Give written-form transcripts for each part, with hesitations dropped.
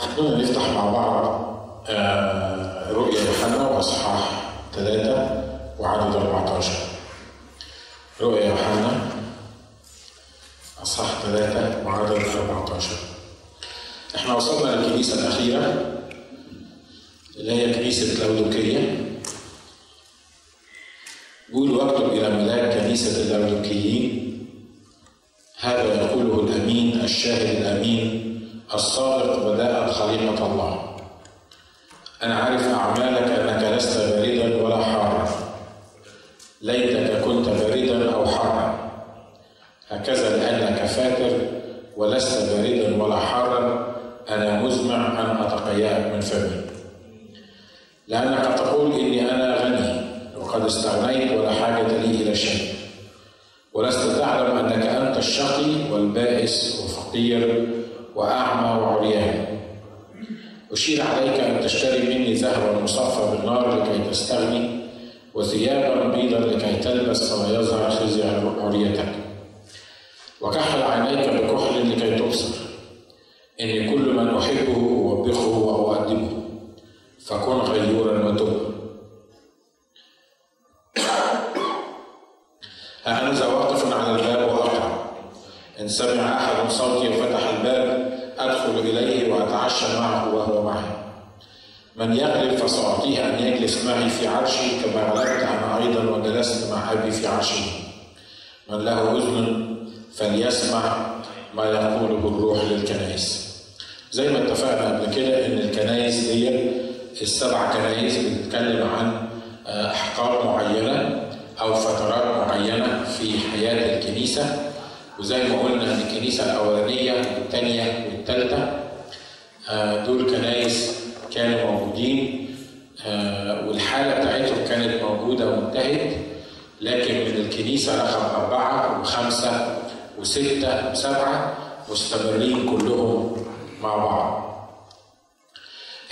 خلونا نفتح مع بعض رؤيا يوحنا واصحاح 3 وعدد 14. رؤيا يوحنا اصحاح 3 وعدد 14. احنا وصلنا للكنيسه الاخيره اللي هي كنيسه اللاودكية. يقول: واكتب الى ملاك كنيسه اللاودكيين، هذا يقوله الامين الشاهد الامين الصادق بدأت خليقة الله. أنا عارف أعمالك، أنك لست باردا ولا حارا. ليتك كنت باردا أو حارا، هكذا لأنك فاتر ولست باردا ولا حارا أنا مزمع أن أتقيأك من فمي. لأنك تقول إني أنا غني وقد استغنيت ولا حاجة لي إلى شيء، ولست تعلم أنك أنت الشقي والبائس والفقير وأعمى وعريان. أشير عليك أن تشتري مني ذهبا مصفى بالنار لكي تستغني، وثيابا بيضا لكي تلبس فلا يظهر خزي عريتك، وكحل عينيك بكحل لكي تبصر. إن كل من أحبه أوبخه وأؤدبه، فكن غيورا وتب. ها أنا ذا واقف على الباب وأقرع. إن سمع أحد صوتي وفتح الباب أدخل إليه وأتعشى معه وهو معي. من يغلب فسأعطيه أن يجلس معي في عرشي، كما غلبت أنا أيضا وجلست مع أبي في عرشه. من له أذن فليسمع ما يقوله الروح للكنائس. زي ما اتفقنا قبل كده إن الكنائس دي السبع كنائس بتتكلم عن أحقاب معينة أو فترات معينة في حياة الكنيسة. وزي ما قلنا ان الكنيسه الاولانيه والثانيه والثالثه دول كنايس كانوا موجودين والحاله بتاعتهم كانت موجوده وانتهت، لكن من الكنيسه رقم 4 و5 و6 و7 مستمرين كلهم مع بعض.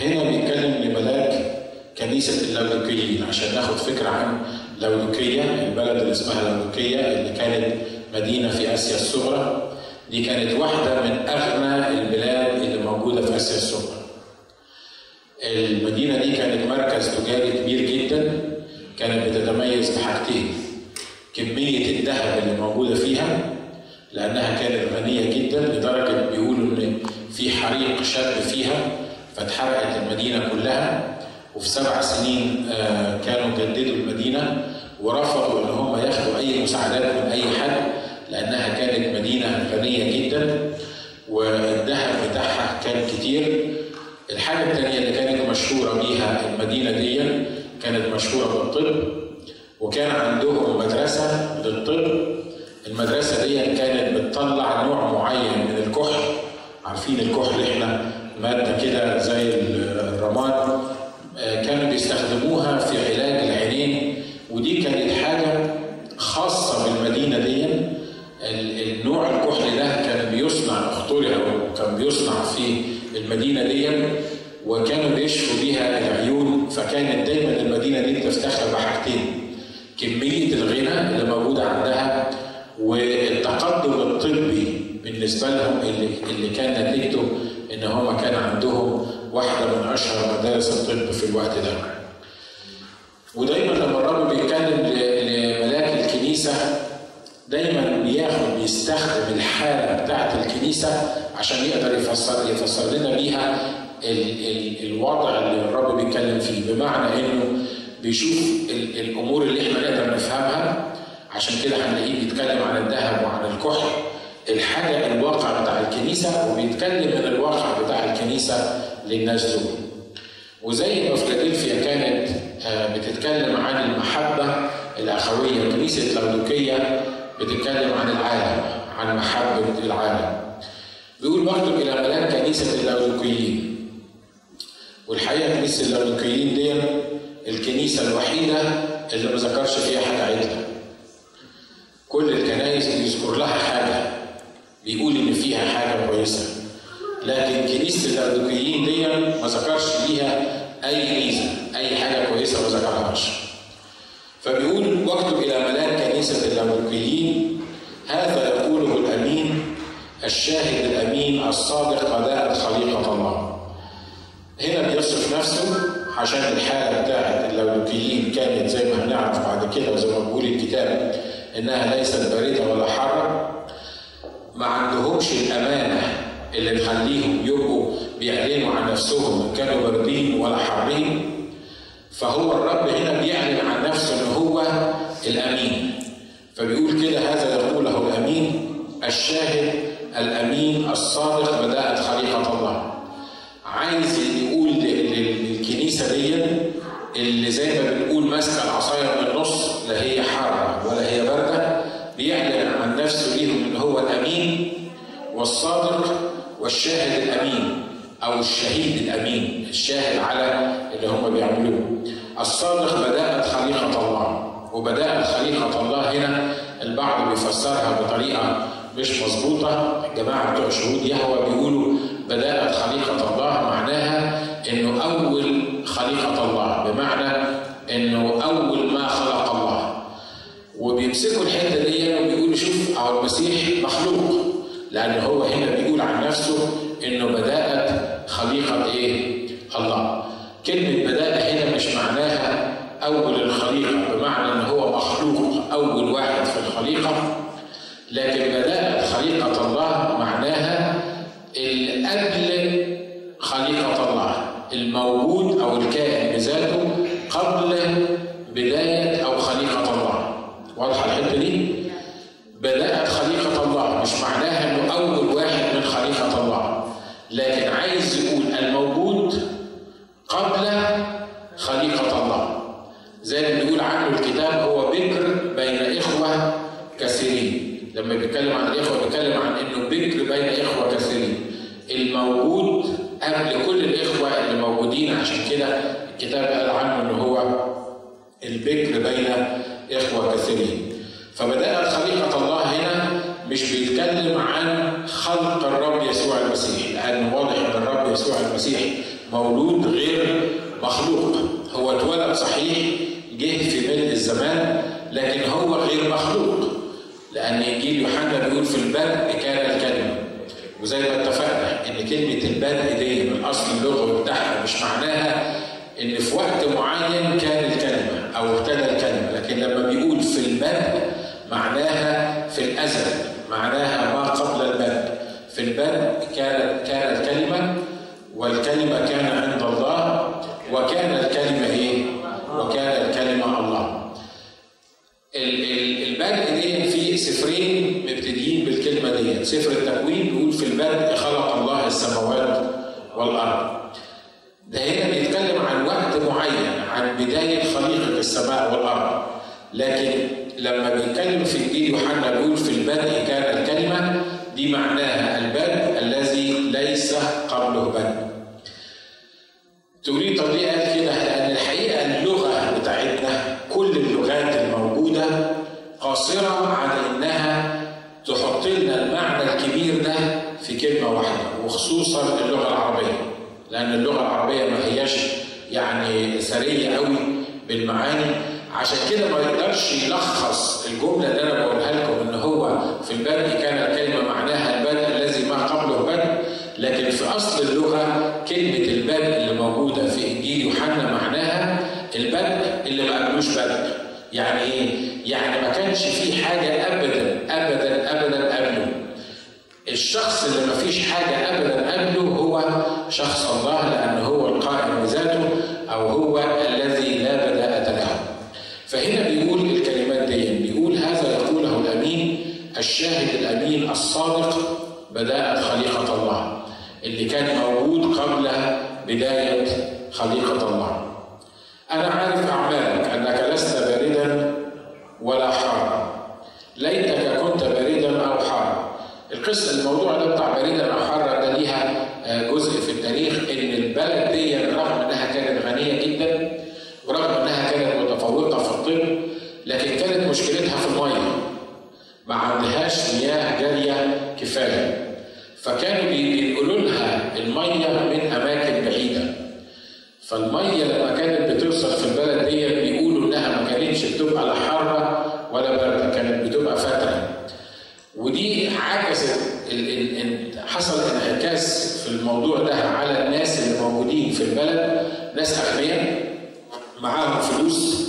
هنا بيتكلم لملاك كنيسه اللاودكيين عشان ناخد فكره عن لاودكية، البلد اللي اسمها لاودكية اللي كانت مدينة في آسيا الصغرى. دي كانت واحدة من أغنى البلاد اللي موجودة في آسيا الصغرى. المدينة دي كانت مركز تجاري كبير جدا، كانت بتتميز بحاجتين: كمية الذهب اللي موجودة فيها لأنها كانت غنية جدا لدرجة بيقولوا إن في حريق شد فيها فاتحرقت المدينة كلها، وفي 7 سنين كانوا جددوا المدينة ورفضوا ان هم ياخدوا اي مساعدات من اي حد لانها كانت مدينه غنيه جدا والذهب بتاعها كان كتير. الحاجه الثانيه اللي كانت مشهوره بيها المدينه دي، كانت مشهوره بالطب وكان عندهم مدرسه للطب. المدرسه دي كانت بتطلع نوع معين من الكحل. عارفين الكحل احنا ماده كده زي الرماد، كانوا بيستخدموها في علاج العينين، ودي كانت حاجة خاصة بالمدينة دي. النوع الكحل ده كان بيصنع في المدينة دي، وكانوا بيشفوا بيها العيون. فكانت دايما المدينة دي بتفتخر بحاجتين: كمية الغنى اللي موجودة عندها والتقدم الطبي بالنسبة لهم اللي كان نتيجته ان هم كان عندهم واحدة من اشهر مدارس الطب في الوقت ده. ودايما لما الرب بيتكلم لملاك الكنيسه دايما بيستخدم الحاله بتاعه الكنيسه عشان يقدر يفسر لنا بيها الوضع اللي الرب بيتكلم فيه، بمعنى انه بيشوف الامور اللي احنا نقدر نفهمها. عشان كده هنلاقيه بيتكلم عن الذهب وعن الكحل، الحاجه الواقع بتاع الكنيسه، وبيتكلم من الواقع بتاع الكنيسه للناس دول. وزي ما فيلادلفيا كانت بتتكلم عن المحبة الأخوية، كنيسة اللاودكية بتتكلم عن العالم، عن محبة العالم. بيقول: واكتب إلى ملاك كنيسة اللاودكيين. والحقيقة كنيسة اللاودكيين دي الكنيسة الوحيدة اللي ما ذكرش فيها حاجة عدلة. كل الكنائس بيذكر لها حاجة، بيقول إن فيها حاجة كويسة، لكن كنيسة اللاودكيين دي ما ذكرش فيها أي ميزة، أي حاجة كويسة ما ذكرهاش. فبيقول: واكتب إلى ملاك كنيسة اللاودكيين، هذا يقوله الأمين الشاهد الأمين الصادق بدأت خليقة الله. هنا بيصف نفسه عشان الحالة بتاعت اللاودكيين كانت زي ما هنعرف بعد كده وزي ما بيقول الكتاب إنها ليست باردة ولا حارة. ما عندهمش الأمانة اللي تخليهم يبقوا بيعلنوا عن نفسهم كانوا باردين ولا حارين. فهو الرب هنا بيعلن عن نفسه إن هو الأمين، فبيقول كده: هذا يقوله الأمين الشاهد الأمين الصادق بدأت خليقة الله. عايز يقول للكنيسة دي اللي زي ما بنقول ماسكة العصاية من النص، لا هي حارة ولا هي باردة، بيعلن عن نفسه ليهم إن هو الأمين والصادق والشاهد الأمين أو الشهيد الأمين، الشاهد على اللي هم بيعملوه. الصادق بدأت خليقة الله، وبدأت خليقة الله هنا البعض بيفسرها بطريقة مش مظبوطة. الجماعة بتوع شهود يهوه بيقولوا بدأت خليقة الله معناها إنه أول خليقة الله، بمعنى إنه أول ما خلق الله. وبيمسكوا الحتة دي وبيقولوا شوف أهو المسيح مخلوق، لأن هو هنا بيقول عن نفسه إنه بدأت خليقة إيه؟ الله. كلمة بدأت هنا مش معناها أول الخليقة بمعنى إن هو مخلوق أول واحد في الخليقة، لكن بدأت خليقة الله معناها قبل خليقة الله، الموجود أو الكائن بذاته قبل بداية أو خليقة الله. واضحة الحتة دي؟ بدأت خليقة الله مش معناها إنه أول واحد من خليقة الله، لكن عايز يقول الموجود قبل خليقة الله. زي ما بيقول عنه الكتاب هو بكر بين إخوة كثيرين. لما بيتكلم عن الإخوة بيتكلم عن إنه بكر بين إخوة كثيرين، الموجود قبل كل الإخوة اللي موجودين. عشان كده الكتاب قال عنه إن هو البكر بين إخوة كثيرين. فبدأت خليقة الله هنا مش بيتكلم عن خلق الرب يسوع المسيح، لأن واضح إن الرب يسوع المسيح مولود غير مخلوق. هو اتولد صحيح، جه في ملء الزمان، لكن هو غير مخلوق، لأن إنجيل يوحنا بيقول في البدء كان الكلمة. وزي ما اتفقنا ان كلمه البدء دي من اصل اللغه بتاعها مش معناها ان في وقت معين كان الكلمه او ابتدى الكلمه، لكن لما بيقول في البدء معناها في الازل، معناها ما قبل البدء. في البدء كان الكلمه، والكلمه كان عند الله، وكان الكلمه ايه؟ وكان الكلمه الله. البدء دي في سفرين مبتدئين بالكلمه دي. سفر التكوين بيقول في البدء خلق الله السماوات والارض. ده هنا بيتكلم عن وقت معين، عن بدايه خليقه السماء والارض. لكن لما بيتكلم في انجيل يوحنا بيقول في البدء كان الكلمه، دي معناها البدء الذي ليس قبله بدء. تقولي طب ليه قال كده؟ لان الحقيقه اللغه بتاعتنا كل اللغات الموجوده قاصره عن انها تحط لنا المعنى الكبير ده في كلمه واحده، وخصوصا اللغه العربيه، لان اللغه العربيه ما هياش يعني ثريه قوي بالمعاني. عشان كده ما يقدرش يلخص الجمله اللي انا بقولها لكم ان هو في البدء كان الكلمه معناها البدء الذي ما قبله بدء، لكن في اصل اللغه كلمه البدء اللي موجوده في انجيل يوحنا معناها البدء اللي ما قبلوش بدء. يعني ايه؟ يعني ما كانش فيه حاجه ابدا ابدا ابدا قبله. الشخص اللي ما فيش حاجه ابدا قبله هو شخص الله، لان هو القائم بذاته او هو الذي لا بدايه له. فهنا بيقول الكلمات دي، بيقول هذا يقوله الامين الشاهد الامين الصادق بدأت خليقة الله، اللي كان موجود قبل بداية خليقة الله. أنا عارف أعمالك أنك لست باردا ولا حارا، ليتك كنت باردا أو حارا. القصة الموضوع ده بتاع باردا أو حارا ده ليها جزء في التاريخ، إن البلد دي رغم إنها كانت غنية جدا ورغم إنها كانت متفوقة في الطب، لكن كانت مشكلتها في المية، ما عندهاش مياه جارية كفاية. فكانوا بينقلوا لها الميه من اماكن بعيده. فالميه لما كانت بتوصل في البلد دي بيقولوا انها ما كانتش بتبقى لا حاره ولا بارده، كانت بتبقى فاتره. ودي حصل انعكاس في الموضوع ده على الناس اللي موجودين في البلد ناس اغنياء معاهم فلوس،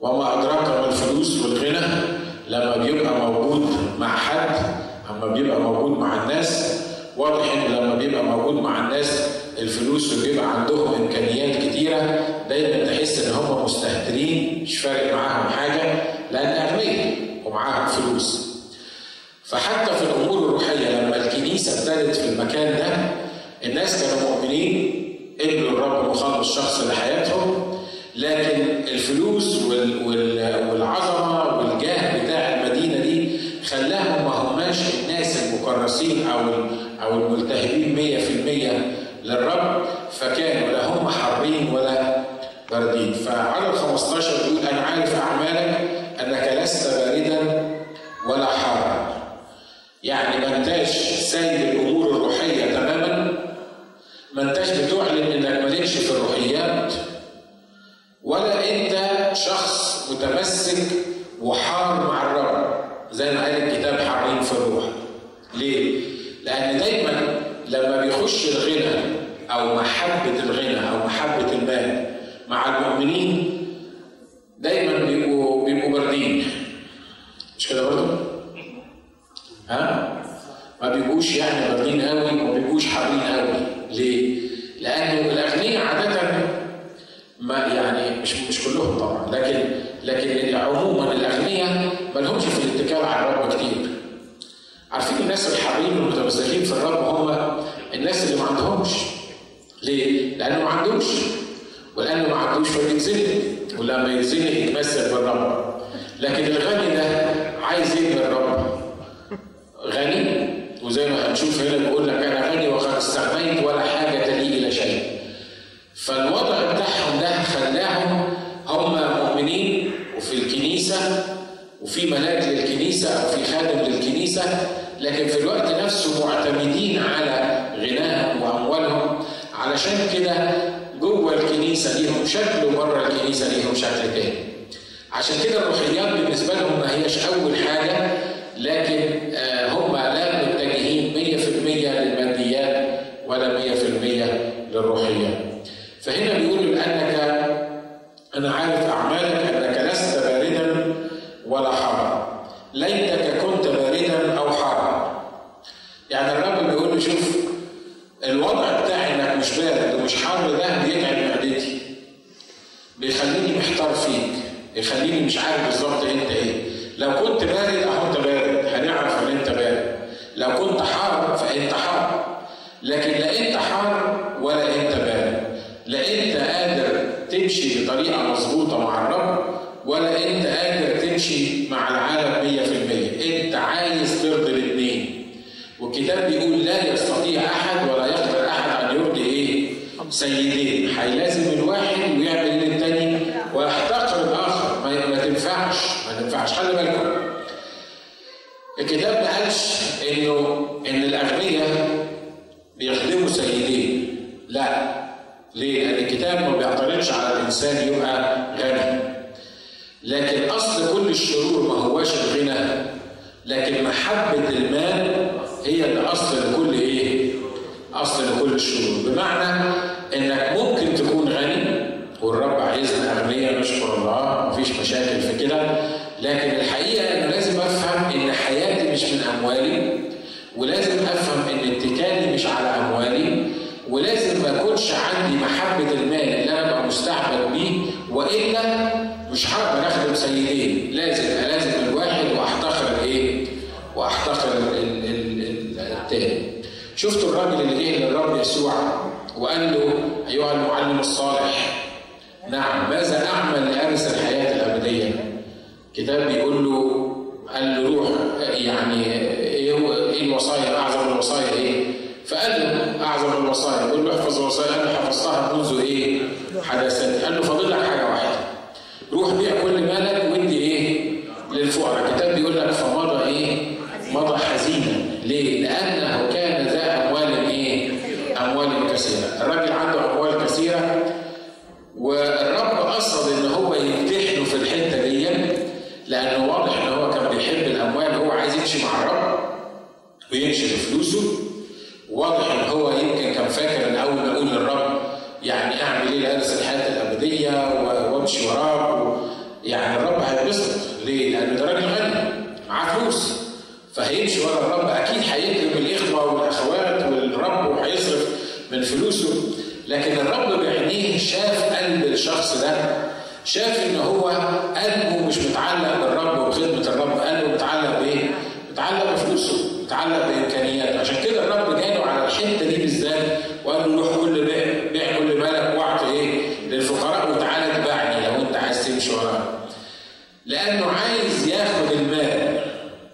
وما ادراك ما الفلوس والغنى لما بيبقى موجود مع حد، اما بيبقى موجود مع الناس. واضح ان لما بيبقى موجود مع الناس الفلوس وبيبقى عندهم امكانيات كتيره دايما تحس ان هم مستهترين، مش فارق معاهم حاجه لان اغنياء ومعاهم فلوس. فحتى في الامور الروحيه لما الكنيسه ابتدت في المكان ده الناس كانوا مؤمنين قبلوا الرب مخلص شخص لحياتهم، لكن الفلوس والعظمه والجاه بتاع المدينه دي خلاهم ما هماش الناس المكرسين او الملتهبين 100% للرب، فكانوا لا هم حارين ولا باردين. فعلى 15 بيقول انا عارف اعمالك انك لست باردا ولا حارا. يعني ما انتاش سيد الامور الروحيه تماما، ما انتاش بتعلن انك مالكش في الروحيات، ولا انت شخص متمسك وحار مع الرب زي ما قال الكتاب حارين في الروح. ليه؟ لان دايما لما بيخش الغنى او محبه الغنى او محبه المال مع المؤمنين دايما بيبقوا باردين، مش كده برضه؟ ما بيبقوش يعني باردين قوي وما بيبقوش حارين قوي. ليه؟ لأنه الأغنياء عادة ما يعني مش كلهم طبعا، لكن عموما الأغنياء ما لهمش في الاتكال على الرب كتير. عارفين الناس الحارين والمتمسكين في الرب هم الناس اللي ما عندهمش. ليه؟ لأنه ما عندوش، ولأنه ما عندوش فبيتزنق، ولما يتزنق يتمسك بالرب. لكن الغني ده عايز ايه من الرب؟ غني، وزي ما هنشوف هنا بيقول لك انا غني وقد استغنيت ولا حاجه تلي الى شيء. فالوضع بتاعهم ده خلاهم هم مؤمنين وفي الكنيسه وفي ملاك للكنيسه وفي خادم للكنيسه، لكن في الوقت نفسه معتمدين على غناهم واموالهم. علشان كده جوه الكنيسه ليهم شكل وبره الكنيسه ليهم شكل تاني. عشان كده الروحيات بالنسبه لهم ما هيش اول حاجه، لكن هم لا متجهين 100% للماديات ولا 100% للروحيات. فهنا بيقول انك انا عارف اعمالك انك لست باردا ولا حارا، ليتك كنت باردا او حارا. يعني الرب بيقول لي شوف الوضع بتاعي انك مش بارد ومش حار ده بيتعب معدتي، بيخليني محتار فيك، بيخليني مش عارف بالظبط انت ايه. لو كنت بارد اهو انت بارد، هنعرف ان انت بارد. لو كنت حار فانت حار، لكن لا انت حار ولا انت بارد، لا انت قادر تمشي بطريقه مظبوطه مع الرب ولا انت قادر تمشي مع العالم 100%، انت عايز ترضي الاثنين. والكتاب بيقول لا يستطيع احد ولا يقدر احد ان يرضي ايه؟ سيدين. هيلازم الواحد ويعمل للتاني ويحتقر الاخر، ما تنفعش. خلي بالكم الكتاب ما قالش ان الاغنياء بيخدموا سيدين، لا. ليه؟ لان الكتاب ما بيعترضش على الانسان يبقى غني، لكن اصل كل الشرور ما هواش الغنى، لكن محبه المال هي اللي اصل لكل الشرور. بمعنى انك ممكن تكون غني والرب عايزنا اغنياء، نشكر الله مفيش مشاكل في كده، لكن الحقيقه انه لازم افهم ان حياتي مش من اموالي، ولازم افهم ان اتكالي مش على اموالي، ولازم ما يكونش عندي محبه المال اللي انا بقى مستحبب بيه، والا مش هقدر اخدم سيدين. لازم الواحد واحتقر ايه؟ واحتقر التاني. شفتوا الراجل اللي جه للرب يسوع وقال له ايها المعلم الصالح، نعم ماذا اعمل لارث الحياه الابديه؟ الكتاب بيقول له، قال له روح، يعني ايه الوصايا؟ اعظم الوصايا ايه؟ فقال له اعظم الوصايا، بيقول له احفظ الوصايا انا حفظتها منذ ايه؟ حدثت. قال له فاضل لك حاجه واحده، روح بيع كل مالك وادي ايه؟ للفقراء. الكتاب بيقول لك فمضى ايه؟ مضى حزينا. ليه؟ لانه كان ذا اموال ايه؟ اموال كثيره. الراجل عنده اموال كثيره والرب قصد ان هو يمتحنه في الحته دي، لانه واضح ان هو كان بيحب الاموال، هو عايز يمشي مع الرب ويمشي بفلوسه. واضح ان هو يمكن كان فاكر ان اول ما اقول للرب ليا وامشي وراه، يعني الرب هيتبسط. ليه؟ لأنه ده راجل غني معاه فلوس، فهيمشي ورا الرب، أكيد هيكرم الإخوة والأخوات والرب وهيصرف من فلوسه. لكن الرب بعينيه شاف قلب الشخص ده، شاف إن هو قلبه مش متعلق بالرب وخدمة الرب، قلبه متعلق بإيه؟ متعلق بفلوسه، متعلق بإمكانياته. عشان كده الرب جاله على الحتة دي بالذات وقال له روح كل بيع كل مالك واعطي إيه؟ للفقراء وتعالى اتبعني لو أنت عايز تمشي ورايا. لأنه عايز ياخد المال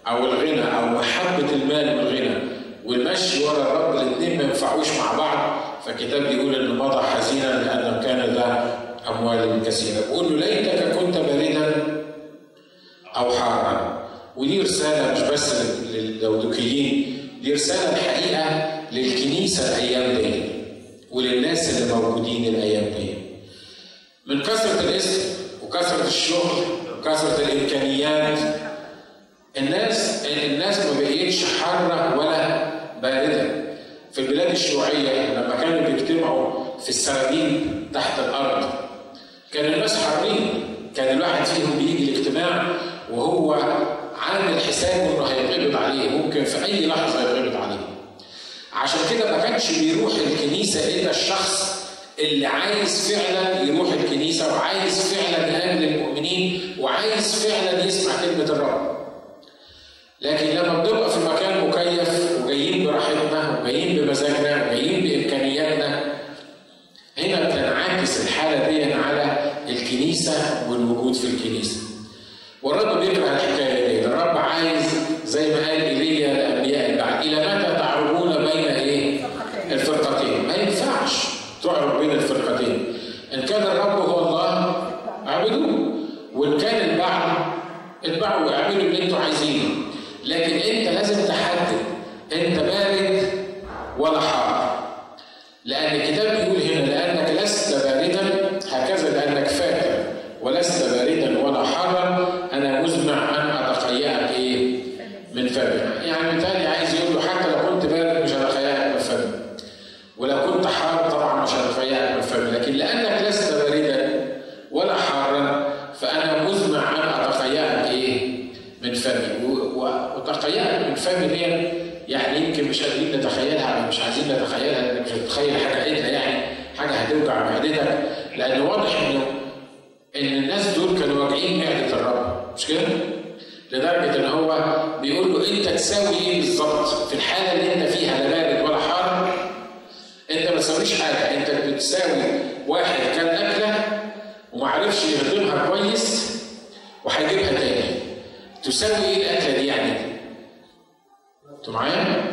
أو الغنى أو محبة المال والغنى والمشي ورا الرب، الاتنين ما ينفعوش مع بعض. فالكتاب بيقول إن مضى حزينا لأنه كان ذا أموال كثيرة. بيقول له ليتك كنت باردا أو حارا. ودي رسالة مش بس لللاودكيين، دي رسالة الحقيقة للكنيسة الأيام دي وللناس اللي موجودين الأيام دي. من كثرة الاسم وكثرة الشغل وكثرة الإمكانيات الناس ما بقيتش حارة ولا باردة. في البلاد الشيوعية لما كانوا بيجتمعوا في السراديب تحت الأرض كان الناس حارين، كان الواحد فيهم بيجي الاجتماع وهو عامل حسابه انه هيتقبض عليه، ممكن في اي لحظه هيتقبض عليه. عشان كده ما كانش بيروح الكنيسه الا الشخص اللي عايز فعلا يروح الكنيسه وعايز فعلا يقابل المؤمنين وعايز فعلا يسمع كلمه الرب. لكن لما بنبقى في مكان مكيف وجايين براحتنا وجايين بمزاجنا وجايين بامكانياتنا، هنا بتنعكس الحاله دي على الكنيسه والوجود في الكنيسه. والرب بيكره الحكايه دي، الرب عايز زي ما قال ايليا الانبياء اللي بعد الى متى تعرضون بين ايه؟ الفرقتين. ما ينفعش تعرض بين الفرقتين. ان كان الرب هو الله اعبدوه، وان كان البعض اتبعوا واعملوا اللي انتوا عايزينه. لكن انت لازم تحدد انت بارد ولا حار. لان الكتاب بيقول هنا لانك لست باردا هكذا، لانك فاتن ولست باردا ولا حارا انا مزمع ان اتخيأك ايه؟ من فم. يعني تاني عايز يقول له حتى لو كنت بارد مش هتخيأك من فم، ولو كنت حار طبعا مش هتخيأك من فم. لكن لانك لست باردا ولا حارا فانا مزمع ان اتخيأك ايه؟ من فم. وتخيأك من فم دي يعني يمكن مش قادرين نتخيلها او مش عايزين نتخيلها، مش هتتخيل حاجه عدله، يعني حاجه هتوجع معدتك. لان واضح ان الناس دول كانوا واجعين معدة الرب، مش كده؟ لدرجه ان هو بيقول له انت تساوي ايه بالظبط في الحاله اللي انت فيها، لا بارد ولا حار. انت ما تساويش حاجه، انت بتساوي واحد كان اكله ومعرفش يهضمها كويس وهيجيبها تاني. تساوي ايه الاكله دي يعني؟ انتوا معايا؟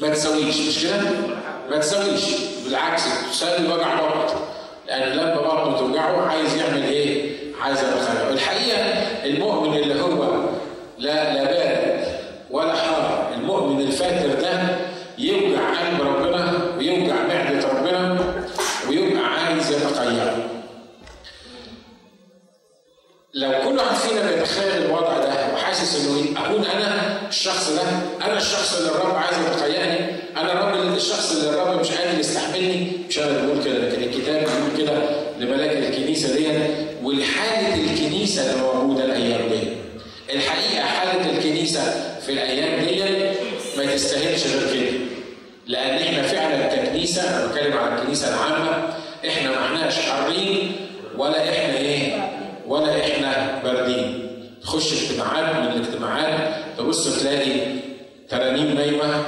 ما تساويش، مش كده؟ ما تساويش، بالعكس تساوي وجع بطن. لأن لما برضه توجعه عايز يعمل إيه؟ عايز يتخيل. الحقيقة المؤمن اللي هو لا بارد ولا حار، المؤمن الفاتر ده يوجع قلب ربنا ويوجع معدة ربنا ويوجع عايز يتخيل. لو كل واحد فينا بيتخيل الوضع ده وحاسس إنه أكون أنا الشخص ده، أنا الشخص اللي الرب عايز يتخيلني، أنا الشخص اللي الرب مش قادر يستحملني، مش أنا اللي بقول كده، لكن الكتاب بيقول كده لملاك الكنيسة دي والحالة الكنيسة اللي موجودة الأيام دي. الحقيقة حالة الكنيسة في الأيام دي ما تستاهلش غير كده، لأن إحنا فعلا ككنيسة، أنا بتكلم على الكنيسة العامة، إحنا ما إحناش حارين ولا إحنا إيه؟ ولا إحنا باردين. تخش اجتماعات من الاجتماعات تبص تلاقي ترانيم نايمة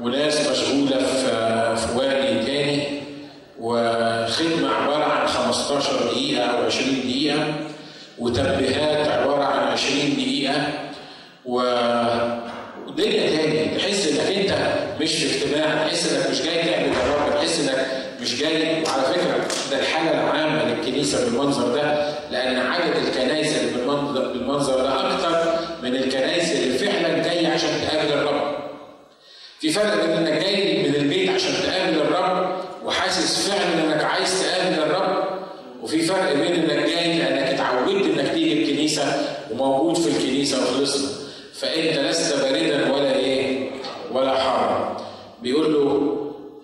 وناس مشغولة في وادي تاني وخدمة عبارة عن 15 دقيقة أو 20 دقيقة وتنبيهات عبارة عن 20 دقيقة ودنيا تاني. تحس إنك أنت مش في اجتماع، تحس إنك مش جاي تعمل الرب، تحس إنك مش جاي. وعلى فكرة ده الحالة العامة للكنيسة بالمنظر ده، لأن عدد الكنائس اللي بالمنظر ده أكتر من الكنائس اللي فعلا جاية عشان تقابل الرب. في فرق بين انك جاي من البيت عشان تقابل الرب وحاسس فعلا انك عايز تقابل الرب، وفي فرق بين انك جاي لانك اتعودت انك تيجي الكنيسه وموجود في الكنيسه وخلصنا. فانت لست باردا ولا ايه؟ ولا حارا. بيقول له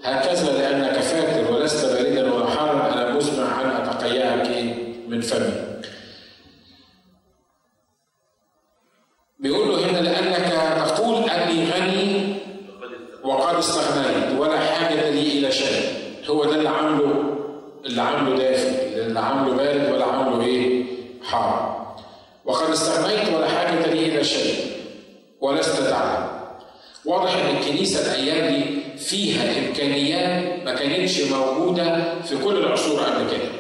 هكذا لانك فاتر ولست باردا ولا حارا انا مزمع ان اتقيأك الفناء. بيقول له هنا لأنك تقول أني غني وقد استغنيت ولا حاجة لي إلى شيء. هو ده اللي عامله دافي، اللي عامله بارد ولا عامله إيه؟ حار. وقد استغنيت ولا حاجة لي إلى شيء ولست تعلم. واضح إن الكنيسة الأيام دي فيها إمكانيات ما كانتش موجودة في كل العصور قبل كده.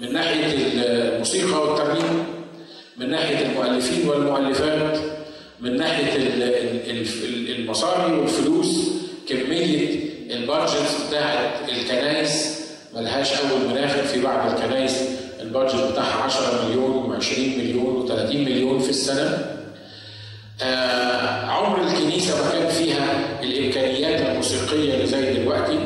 من ناحية الموسيقى والترنيم، من ناحية المؤلفين والمؤلفات، من ناحية المصاري والفلوس، كمية البادجت بتاعت الكنائس ملهاش أول من آخر. في بعض الكنائس البادجت بتاعها 10 مليون و20 مليون و30 مليون في السنة. عمر الكنيسة ما كان فيها الإمكانيات الموسيقية اللي زي دلوقتي.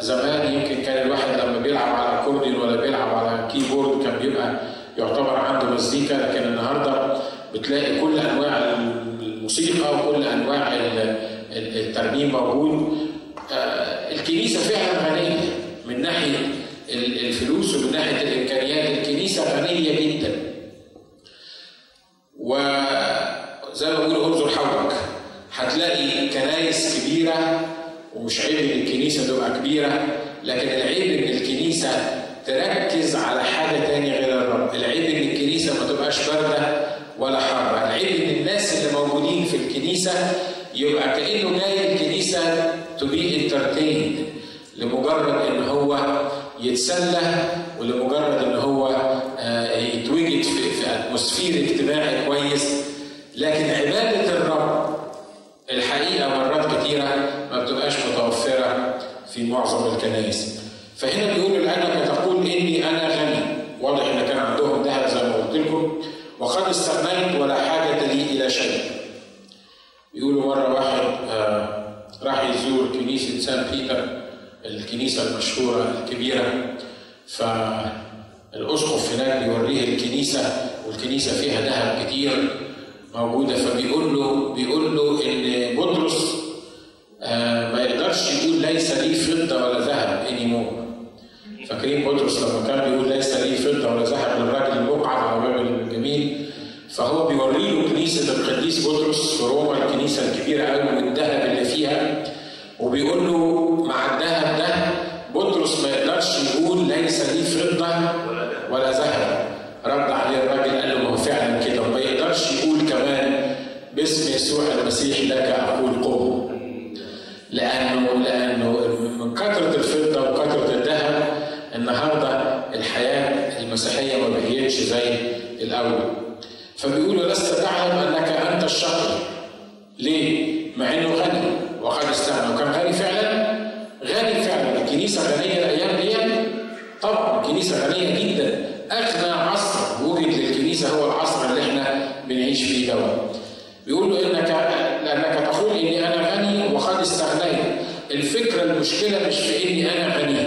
زمان يمكن كان الواحد لما بيلعب على كوردين ولا بيلعب على كيبورد كان بيبقى يعتبر عنده مزيكا، لكن النهارده بتلاقي كل انواع الموسيقى وكل انواع الترنيم موجود. الكنيسه فعلا غنيه من ناحيه الفلوس ومن ناحيه الامكانيات، الكنيسه غنيه جدا. وزي ما بيقولوا انظر حولك، هتلاقي كنايس كبيره، ومش عيب ان الكنيسه تبقى كبيره، لكن العيب ان الكنيسه تركز على حاجة تانية غير الرب. العيب إن الكنيسة ما تبقاش باردة ولا حارة. العيب إن الناس اللي موجودين في الكنيسة يبقى كأنه جاي الكنيسة to be entertained، لمجرد إن هو يتسلى ولمجرد إن هو يتوجد في أتموسفير اجتماعي كويس. لكن عبادة الرب الحقيقة مرات كتيرة ما بتبقاش متوفرة في معظم الكنائس. فهنا بيقول لأنك تقول إني أنا غني، واضح إن كان عندهم ذهب زي ما قلت لكم، وقد استغنيت ولا حاجة لي إلى شيء. بيقولوا مرة واحد راح يزور كنيسة سان بيتر، الكنيسة المشهورة الكبيرة، فالأسقف هناك بيوريه الكنيسة، والكنيسة فيها ذهب كتير موجودة. فبيقول له إن بطرس ما يقدرش يقول ليس لي فضة ولا ذهب anymore. فاكرين بطرس لما كان بيقول ليس لي فضة ولا ذهب للراجل المقعد على باب الجميل؟ فهو بيوري له كنيسة القديس بطرس في روما، الكنيسة الكبيرة قوي والذهب اللي فيها، وبيقول له مع الذهب ده بطرس ما يقدرش يقول ليس لي فضة ولا ذهب. رد عليه الراجل قال له ما هو فعلا كده، وما يقدرش يقول كمان باسم يسوع المسيح لك أقول قم، لأنه من كثرة الفضة وكثرة الذهب النهارده الحياة المسيحية ما بقتش زي الأول. فبيقولوا لست تعلم أنك أنت الشقي. ليه؟ مع إنه غني وقد استغنى، وكان غني فعلا، غني فعلا. الكنيسة غنية الأيام دي، طبعا الكنيسة غنية جدا. أغنى عصر وجد للكنيسة هو العصر اللي احنا بنعيش فيه دوت. بيقولوا لأنك تقول إني أنا غني وقد استغنيت. الفكرة المشكلة مش في إني أنا غني،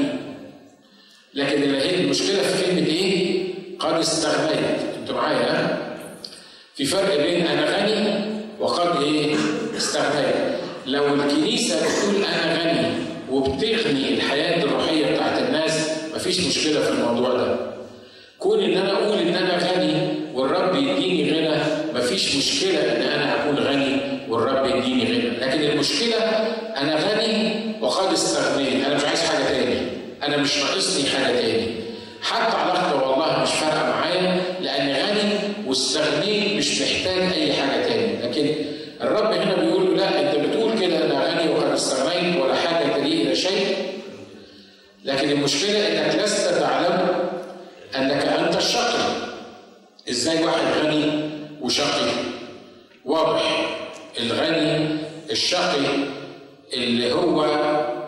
لكن المشكلة في كلمة إيه؟ قد استغنيت. أنتوا معايا؟ في فرق بين أنا غني وقد إيه؟ استغنيت. لو الكنيسة بتقول أنا غني وبتغني الحياة الروحية بتاعت الناس مفيش مشكلة في الموضوع ده. كون إن أنا أقول إن أنا غني والرب يديني غنى مفيش مشكلة إن أنا أكون غني والرب يديني غنى، لكن المشكلة أنا غني وقد استغنيت، أنا مش عايز حاجة تاني، أنا مش ناقصني حاجة تاني، حتى علاقتي والله مش فارقة معايا لأني غني واستغنيت، مش محتاج أي حاجة تاني. لكن الرب هنا بيقول له لا، أنت بتقول كده أنا غني وقد استغنيت ولا حاجة تلي إلى شيء، لكن المشكلة إنك لست تعلم أنك أنت الشقي. إزاي واحد غني وشقي؟ واضح الغني الشقي اللي هو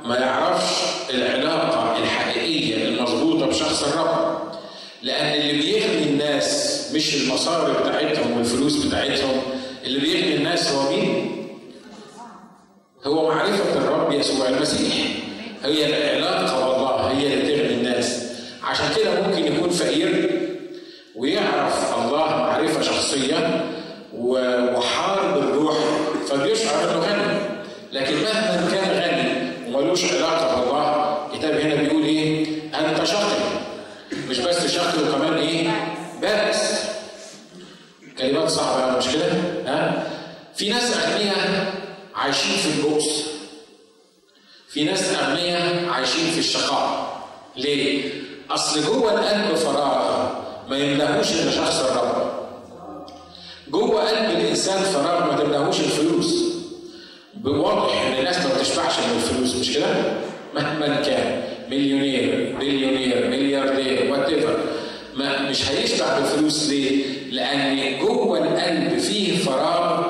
ما يعرفش العلاقة الحقيقية المضبوطة بشخص الرب، لأن اللي بيغني الناس مش المصاري بتاعتهم والفلوس بتاعتهم، اللي بيغني الناس هو مين؟ هو معرفة الرب يسوع المسيح، هي العلاقة والله هي اللي بتغني الناس. عشان كده ممكن يكون فقير ويعرف الله معرفة شخصية وحار بالروح فبيشعر انه غني، لكن مهما كان غني ومالوش علاقة بالله الكتاب هنا بيقول ايه؟ انت شقي. مش بس صعب أوي مش كده؟ ها؟ في ناس أغنياء عايشين في البؤس. في ناس أغنياء عايشين في الشقاء. ليه؟ أصل جوه القلب فراغ ما يملاهوش إلا شخص الرب. جوه قلب الإنسان فراغ ما تملاهوش الفلوس. بواضح إن الناس ما بتشبعش من الفلوس مش كده؟ مهما كان مليونير، بليونير، ملياردير، وات ايفر. ما مش هيشبع بالفلوس ليه؟ لأن جوه القلب فيه فراغ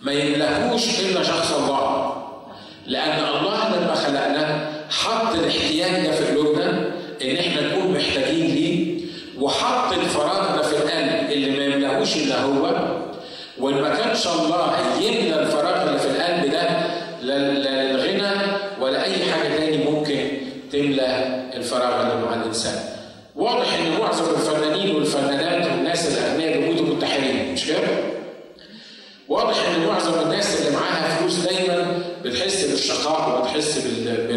ما يملاهوش إلا شخص الله. لأن الله لما خلقنا حط الاحتياج ده في قلوبنا إن إحنا نكون محتاجين ليه، وحط الفراغ ده في القلب اللي ما يملاهوش إلا هو. وإن ما كانش الله يملى الفراغ اللي في القلب ده، لا الغنى ولا أي حاجة تاني ممكن تملى الفراغ اللي مع الإنسان. واضح ان معظم الفنانين والفنانات والناس الاغنياء بيموتوا منتحرين مش كده؟ واضح ان معظم الناس اللي معاها فلوس دايما بتحس بالشقاء وبتحس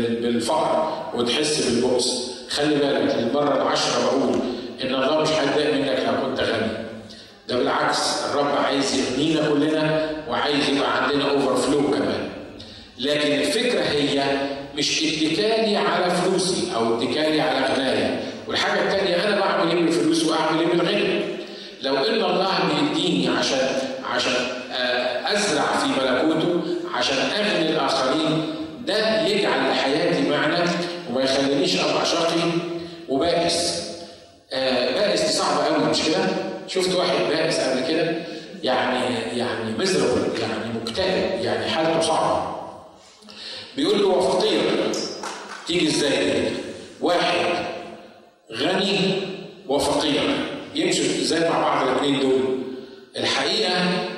بالفقر وتحس بالبؤس. خلي بالك، المره العشرة بقول ان الله مش هيتضايق منك لو كنت غني، ده بالعكس الرب عايز يغنينا كلنا وعايز يبقى عندنا اوفر فلو كمان. لكن الفكره هي مش اتكالي على فلوسي او اتكالي على غنايا. والحاجة التانية، أنا بعمل إيه بالفلوس وأعمل إيه بالغنى؟ لو إن الله بيديني عشان أزرع في ملكوته، عشان أغني الآخرين، ده يجعل حياتي معنى وما يخلينيش أبقى شقي وبائس. بائس دي صعبة أوي مش كده؟ شفت واحد بائس قبل كده؟ يعني مزرور، يعني مكتئب، يعني حالته صعبة. بيقول له وفطير تيجي إزاي؟ واحد غني وفقير يمشوا ازاي مع بعض الاثنين دول؟ الحقيقه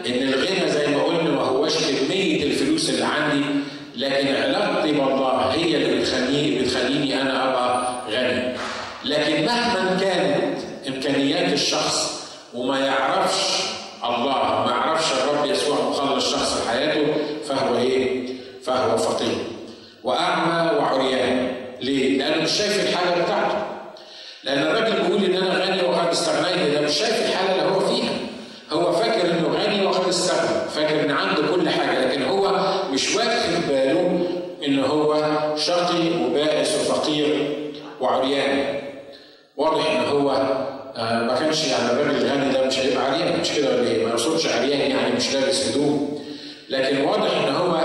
ان الغنى زي ما قلنا ما هوش كميه الفلوس اللي عندي، لكن علاقتي بالله هي اللي بتخليني انا ابقى غني. لكن مهما كانت امكانيات الشخص وما يعرفش الله، ما يعرفش الرب يسوع مخلص شخص في حياته، فهو ايه؟ فهو فقير واعمى وعريان. ليه؟ لانه مش شايف الحاجه بتاعته. لأن الراجل بيقول إن أنا غني وقد استغنيت، ده مش شايف الحالة اللي هو فيها. هو فاكر إنه غني وقد استغنى، فاكر إن عنده كل حاجة، لكن هو مش واخد باله إن هو شقي وبائس وفقير وعريان. واضح إن هو ما كانش، يعني الراجل الغني ده مش هيبقى عريان مش كده ولا إيه؟ ما يقصدش عريان يعني مش لابس هدوم، لكن واضح إن هو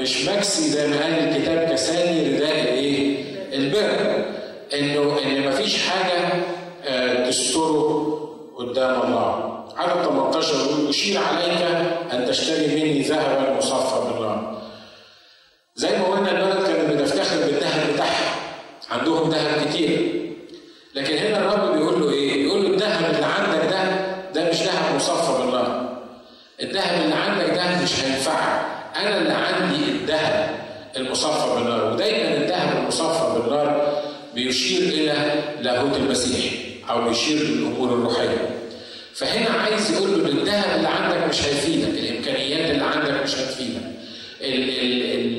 مش مكسي زي ما قال الكتاب كساني رداء الإيه؟ البر. إن مفيش حاجة تستره قدام الله. عدد 18 يقول أشير عليك أن تشتري مني ذهبا مصفى بالنار. زي ما قلنا البلد كانت بتفتخر بالذهب بتاعها، عندهم ذهب كتير. لكن هنا الرب بيقول له إيه؟ بيقول له الذهب اللي عندك ده مش ذهب مصفى بالنار. الذهب اللي عندك ده مش هينفعك، أنا اللي عندي الذهب المصفى بالنار. ودايما الذهب المصفى بالنار بيشير إلى لاهوت المسيح أو بيشير للأمور الروحية. فهنا عايز يقول له الذهب اللي عندك مش هيفيدك، الإمكانيات اللي عندك مش هتفيدك،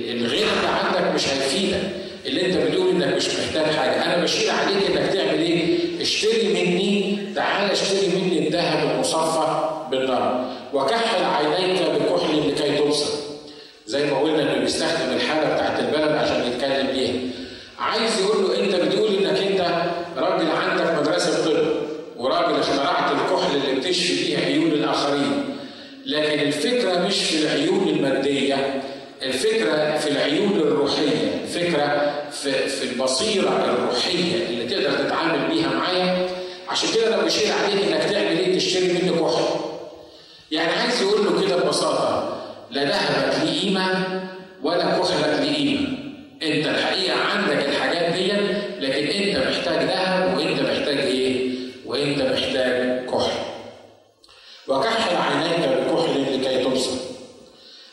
الغنى اللي عندك مش هيفيدك، اللي أنت بتقول إنك مش محتاج حاجة. أنا بشير عليك إنك تعمل إيه؟ اشتري مني، تعال اشتري مني الذهب المصفى بالنار. وكحل عينيك بكحل لكي تبصر. زي ما قلنا إنه بيستخدم الحالة بتاعت البلد عشان يتكلم بيها. عايز يقول له انت بتقول انك انت راجل عندك مدرسه طب وراجل اخترعت الكحل اللي بتشفي بيها عيون الاخرين، لكن الفكره مش في العيون الماديه، الفكره في العيون الروحيه، الفكره في البصيره الروحيه اللي تقدر تتعامل بيها معايا. عشان كده انا بشير عليك انك تعمل ايه؟ تشتري مني كحل. يعني عايز يقول له كده ببساطه لا ذهبك ليه قيمه ولا كحلك ليه قيمه. انت الحقيقه عندك الحاجات دي، لكن انت محتاج ذهب وانت محتاج ايه؟ وانت محتاج كحل. وكحل عينيك بكحل لكي تبصر.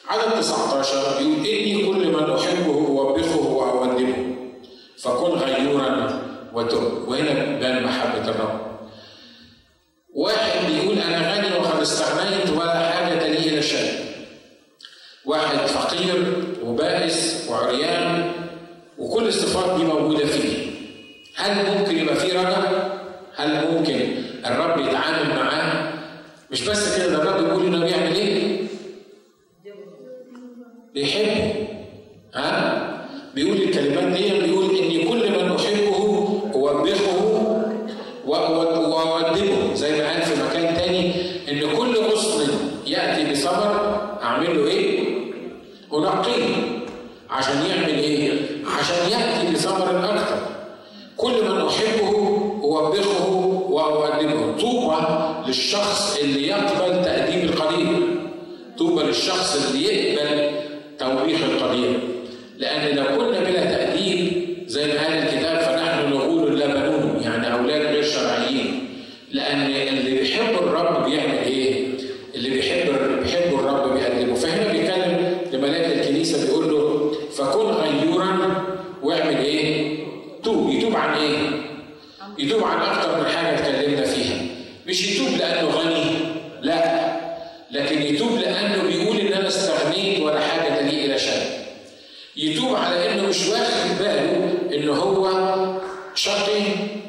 عدد 19 بيقول اني كل من احبه اوبخه واودبه فكن غيورا وتب. وهنا بان محبه الرب. واحد بيقول انا غني وقد استغنيت ولا حاجه لي الى شيء. واحد فقير وبائس وعريان وكل الصفات دي موجودة فيه. هل ممكن يبقى فيه رجاء؟ هل ممكن الرب يتعامل معاه؟ مش بس كده، الرب بيقول لنا بيعمل ايه؟ بيحبه. ها؟ بيقول الكلمات دي، بيقول اني كل من احبه اوبخه واودبه، زي ما قال في مكان تاني ان كل مسلم ياتي بصبر اعمل له ايه؟ انقيه. عشان يعمل ايه؟ عشان ياتي بصبر اكتر. كل من احبه اوبخه واودبه. طوبى للشخص اللي يقبل تقديم القليل، طوبى للشخص اللي يقبل توبيخ القليل، لان لو كنا بلا تقديم زي ما قال الكتاب فنحن نقول لا بنون، يعني اولاد غير شرعيين. لان اللي بيحب الرب بيعمل ايه؟ اللي بيحب الرب بيقدمه. فهنا بيتكلم لملاك الكنيسه بيقول له فكن غيورا واعمل ايه؟ توب. يتوب عن ايه؟ يتوب عن اكتر من حاجه اتكلمنا فيها. مش يتوب لانه غني، لا، لكن يتوب لانه بيقول ان انا استغنيت ولا حاجه تليق الى شيء. يتوب على انه مش واخد باله ان هو شقي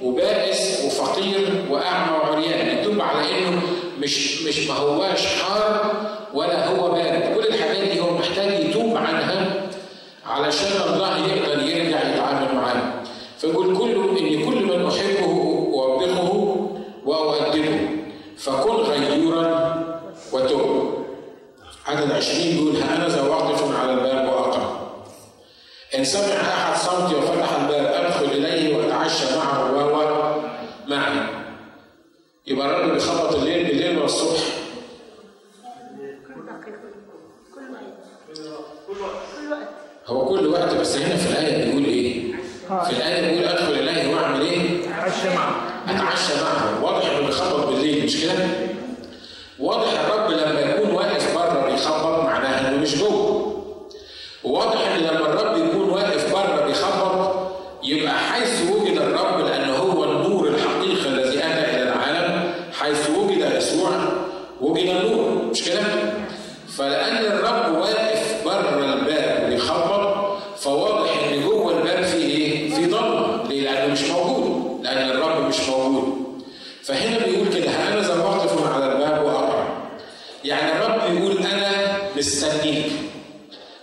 وبائس وفقير واعمى وعريان. يتوب على انه مش ما هواش حار ولا هو بارد. كل الحاجات دي هو محتاج يتوب عنها علشان الله يقدر يرجع يتعامل معاه. فيقول ان كل من احبه اوبخه واؤدبه، فكن غيورا وتوب. عدد 20 بيقول هانذا واقف على الباب واقرع، ان سمع احد صوتي وفتح الباب ادخل اليه واتعشى معه وهو معي. يبقى الراجل بيخبط الليل بالليل والصبح، هو كل وقت. بس هنا في الايه بيقول ايه؟ في الايه بيقول ادخل اليه واعمل ايه؟ اتعشى معه. واضح انه بيخبط بالليل، مش كده؟ واضح الرب لما يكون واقف بره بيخبط معناها انه مش جوه. واضح ان لما الرب يكون واقف بره بيخبط يبقى حيث وجد الرب، لان هو النور الحقيقي الذي اتى الى العالم، حيث وجد يسوع وجد النور، مش كده؟ فلان الرب واقف بره الباب بيخبط، فواضح ان جوه الباب فيه ايه؟ في ضلمه. ليه؟ لانه مش موجود، لان الرب مش موجود. فهنا بيقول كده هانذا واقف على الباب واقرع، يعني الرب بيقول انا مستنيك.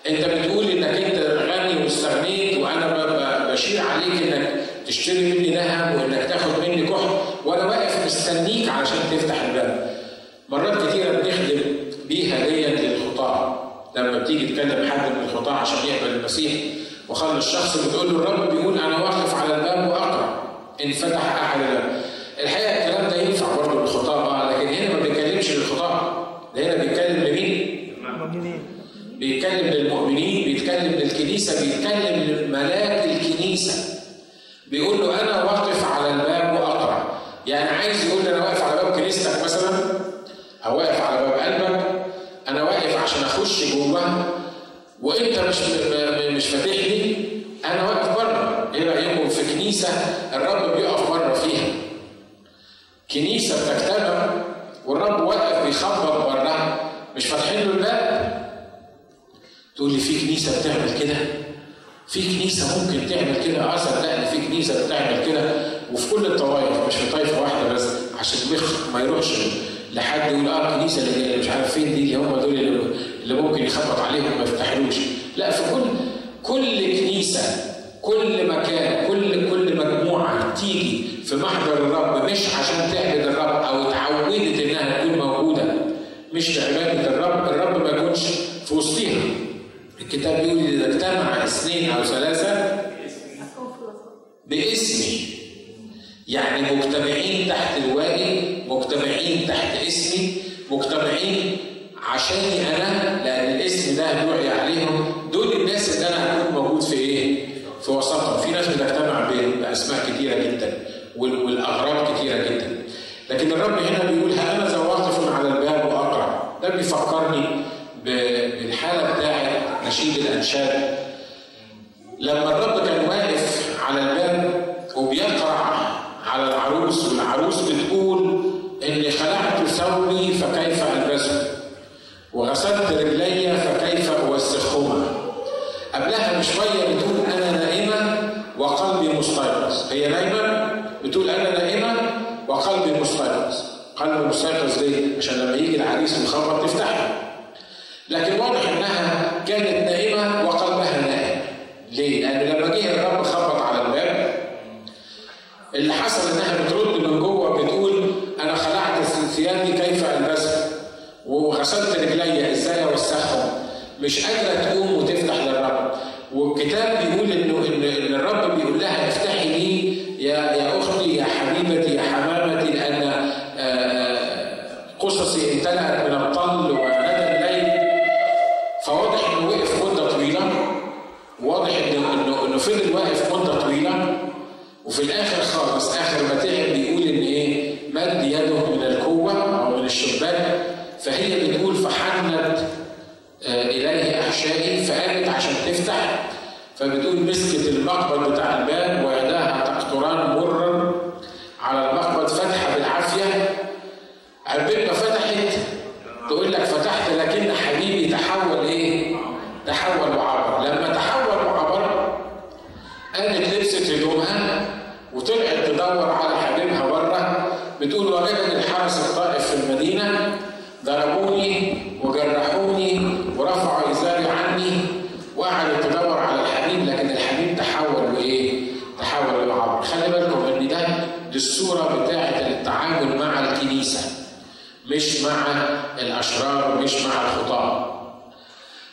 انت بتقول انك انت غني واستغنيت وانا بشير عليك انك تشتري مني ذهب وانك تاخد مني كحل، وانا واقف مستنيك علشان تفتح الباب. مرات كتيره بنخدم بيها ديت للخطاة، لما بتيجي تكلم حد من الخطاة عشان يقبل المسيح وخلي الشخص بتقول له الرب بيقول انا واقف على الباب واقرع ان فتح احد الباب. الحقيقه الكلام ده ينفع برضه للخطاة بقى، لكن هنا ما بيتكلمش للخطاة، ده هنا بيتكلم لمين؟ بيتكلم للمؤمنين، بيتكلم للكنيسة، بيتكلم لملاك الكنيسة. بيقول له أنا واقف على الباب وأقرع، يعني عايز يقول أنا واقف على باب كنيستك مثلا، أو واقف على باب قلبك، أنا واقف عشان أخش جوه وأنت مش فاتح لي، أنا واقف بره. إيه رأيكم في كنيسة الرب بيقف بره فيها؟ كنيسة بتجتمع والرب واقف بيخبط بره، مش فاتحين له الباب. تقول لي في كنيسه بتعمل كده؟ في كنيسه ممكن تعمل كده؟ صدقني في كنيسه بتعمل كده، وفي كل الطوائف، مش في طائفه واحده بس، عشان ما يروحش لحد يقول الكنيسه اللي مش عارف فين دي هم دول اللي ممكن يخبط عليهم ما يفتحلوش. لا، في كل كنيسه، كل مكان، كل مجموعه تيجي في محضر الرب مش عشان تعبد الرب او اتعودت انها تكون موجوده، مش لعباده الرب ما يكونش في وسطيها. الكتاب بيقول إذا اجتمع اثنين أو ثلاثة باسمي، يعني مجتمعين تحت لوائي، مجتمعين تحت اسمي، مجتمعين عشاني أنا، لأن الاسم ده هيوحي عليهم. دول الناس اللي أنا هكون موجود في إيه؟ في وسطهم. في ناس بتجتمع بأسماء كتيرة جدا والأغراض كتيرة جدا، لكن الرب هنا بيقول هانذا واقف على الباب وأقرع. ده بيفكرني بالحالة بتاعت نشيد الأنشاد، لما الرب كان واقف على الباب وبيقرع على العروس، والعروس بتقول إني خلعت ثوبي فكيف ألبسه، وغسلت رجلي فكيف أوسخهما. قبلها بشوية بتقول أنا نائمة وقلبي مستيقظ، هي نايمة بتقول أنا نائمة وقلبي مستيقظ. قلب مستيقظ ليه؟ عشان لما يجي العريس مخبط نفتحها. لكن واضح انها كانت نائمه وقلبها نائم. ليه؟ لان لما جه الرب خبط على الباب، اللي حصل انها بترد من جوه بتقول انا خلعت ثيابي كيف البسها؟ وغسلت رجلي ازاي اوسخهم؟ مش قادره تقوم وتفتح للرب. والكتاب بيقول انه ان الرب بيقول لها افتحي لي يا اختي يا حبيبتي يا حمامتي، لان قصصي امتلأت من الطل ومدى الليل. فواضح انه وقف مده طويله، واضح انه فضل واقف مده طويله، وفي الاخر خالص اخر ما تعب بيقول ان ايه؟ مد يده من الكوه او من الشباك. فهي بتقول فحنت اليه احشائي، فقامت عشان تفتح، فبتقول مسكت المقبض بتاع الباب ويداها تقطران مرا على المقبض، فتحه بالعافيه. عبال ما فتحت تقول لك فتحت لكن حبيبي تحول ايه؟ تحول وعبر. لما تحول وعبر قامت لبست هدومها وطلعت تدور على حبيبها بره، بتقول وجدني الحرس الطائف في المدينه، ضربوني وجرحوني ورفعوا إزاري عني. وقعدت تدور على الحبيب لكن الحبيب تحول وايه؟ تحول لعبر. خلي بالكم ان دي الصوره بتاعه التعامل مع الكنيسه، مش مع الاشرار ومش مع الخطاه.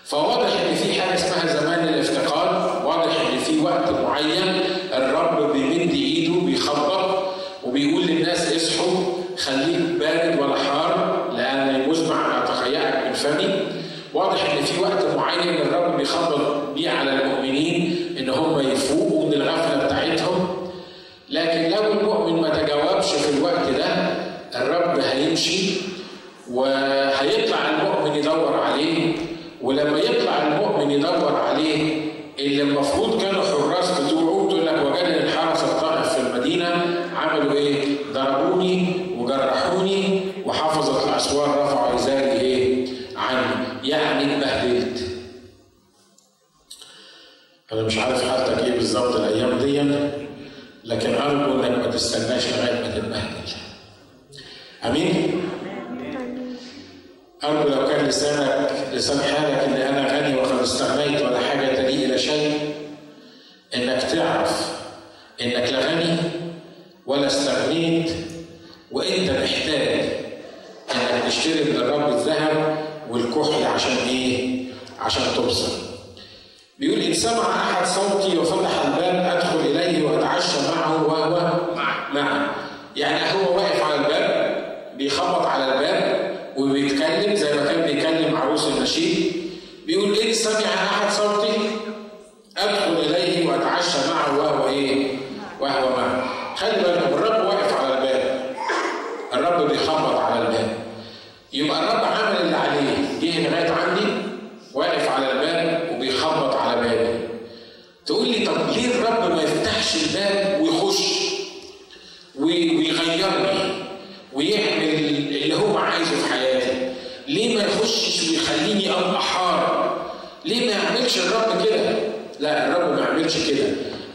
فواضح ان في حاجه اسمها زمان الافتقاد، واضح ان في وقت معين الرب بيمد ايده بيخبط وبيقول للناس اصحوا، خليك بارد ولا حار لان مجمع تخيعك من فمي. واضح ان في وقت معين الرب بيخبط بيه على المؤمنين ان هم يفوقوا من الغفله بتاعتهم. لكن لو المؤمن ما تجاوبش في الوقت ده، الرب هيمشي وهيطلع المؤمن يدور عليه. ولما يطلع المؤمن يدور عليه، اللي المفروض كانوا حراس بتوعه، بتقول لك وجدني الحرس الطائف في المدينه، عملوا ايه؟ ضربوني وجرحوني وحفظت الاسوار رفعوا ازاري ايه؟ عني. يعني اتبهدلت. انا مش عارف حالتك ايه بالظبط الايام دي، لكن ارجو انك ما تستناش لغايه ما تتبهدل. امين؟ ارجو لو كان لسان حالك ان انا غني وقد استغنيت ولا حاجه تلي الى شيء، انك تعرف انك لا غني ولا استغنيت، وانت محتاج انك تشتري من الرب الذهب والكحل. عشان ايه؟ عشان تبصر. بيقول ان سمع احد صوتي وفتح الباب ادخل اليه واتعشى معه وهو معي. يعني هو واقف على الباب بيخبط على الباب وبيتكلم زي ما كان بيكلم عروس النشيد. بيقول إن سمع أحد صوتي أدخل إليه وأتعشى معه وهو إيه؟ وهو معه. خلي بالكم الرب واقف على الباب، الرب بيخبط على الباب، يبقى الرب عمل اللي عليه. جه لغاية عندي واقف على الباب وبيخبط على بابي. تقول لي طب ليه الرب ما يفتحش الباب ويخش ويغيرني ويعمل اللي هو عايزه في حياتي؟ ليه ما يخشش ويخليني ابقى حار؟ ليه ما يعملش الرب كده؟ لا، الرب ما يعملش كده.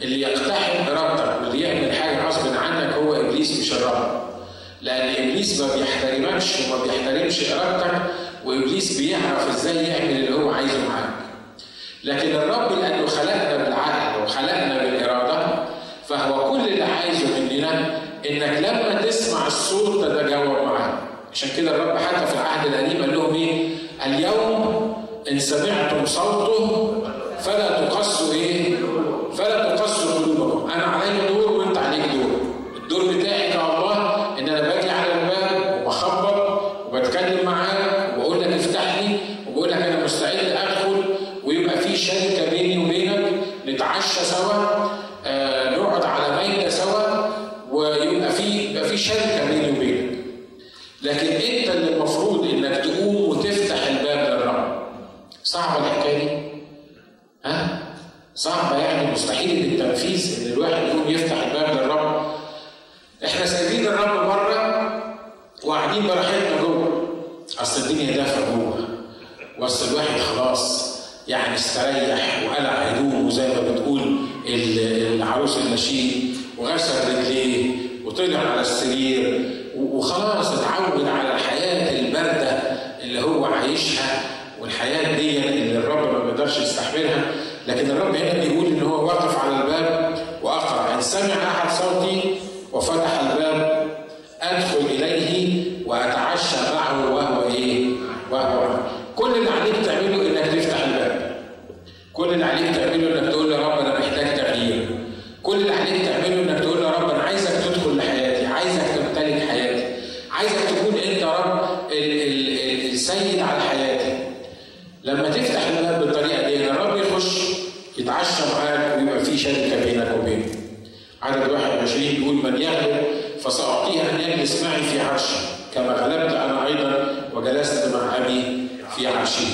اللي يقتحم ارادتك واللي يعمل حاجه غصب عنك هو ابليس مش الرب، لان ابليس ما بيحترمكش وما بيحترمش ارادتك، وابليس بيعرف ازاي يعمل اللي هو عايزه معاك. لكن الرب لانه خلقنا بالعقل وخلقنا بالاراده، فهو كل اللي عايزه مننا انك لما تسمع الصوت تتجاوب معاه. عشان كده الرب حتى في العهد القديم قال لهم ايه؟ اليوم ان سمعتم صوته فلا تقسوا قلوبكم. انا علي دور وانت عليك دور. الدور بتاعي كالله ان انا باجي على الباب وبخبط وبتكلم معاك وبقول لك افتح لي وبقول لك انا مستعد ادخل، ويبقى في شركه بيني وبينك، نتعشى سوا، نقعد على مائده سوا، ويبقى في شركه بيني وبينك. لكن انت اللي المفروض انك تقوم وتفتح الباب للرب. صعبه الحكايه دي؟ ها؟ صعبه، يعني مستحيل التنفيذ ان الواحد يقوم يفتح الباب للرب. احنا سايبين الرب بره وقاعدين براحتنا جوه، اصل الدنيا دافئه جوه، واصل الواحد خلاص يعني استريح وقلع هدومه زي ما بتقول العروس النشيد، وغسل رجليه وطلع على السرير وخلاص اتعود على الحياة الباردة اللي هو عايشها، والحياة دي اللي الرب ما بيقدرش يستحملها. لكن الرب هنا بيقول ان هو واقف على الباب واقرع، ان سمع احد صوتي وفتح الباب ادخل اليه واتعشى معه وهو ايه؟ وهو كل اللي عليك تعمله انك تفتح الباب، كل اللي عليك تعمله انك تقول يا رب انا محتاج تغيير، كل اللي عليك تعمله انك تقول يا رب انا عايزك تدخل لحياتي، عايزك تمتلك حياتي، عايزك تكون انت يا رب السيد على حياتي. لما تفتح الباب بالطريقه دي الرب يخش يتعشى معاك ويبقى في شركه بينك وبينه. عدد 21 بيقول من يغلب فسأعطيه ان يجلس معي في عرشي كما غلبت انا ايضا وجلست مع ابي في عرشي.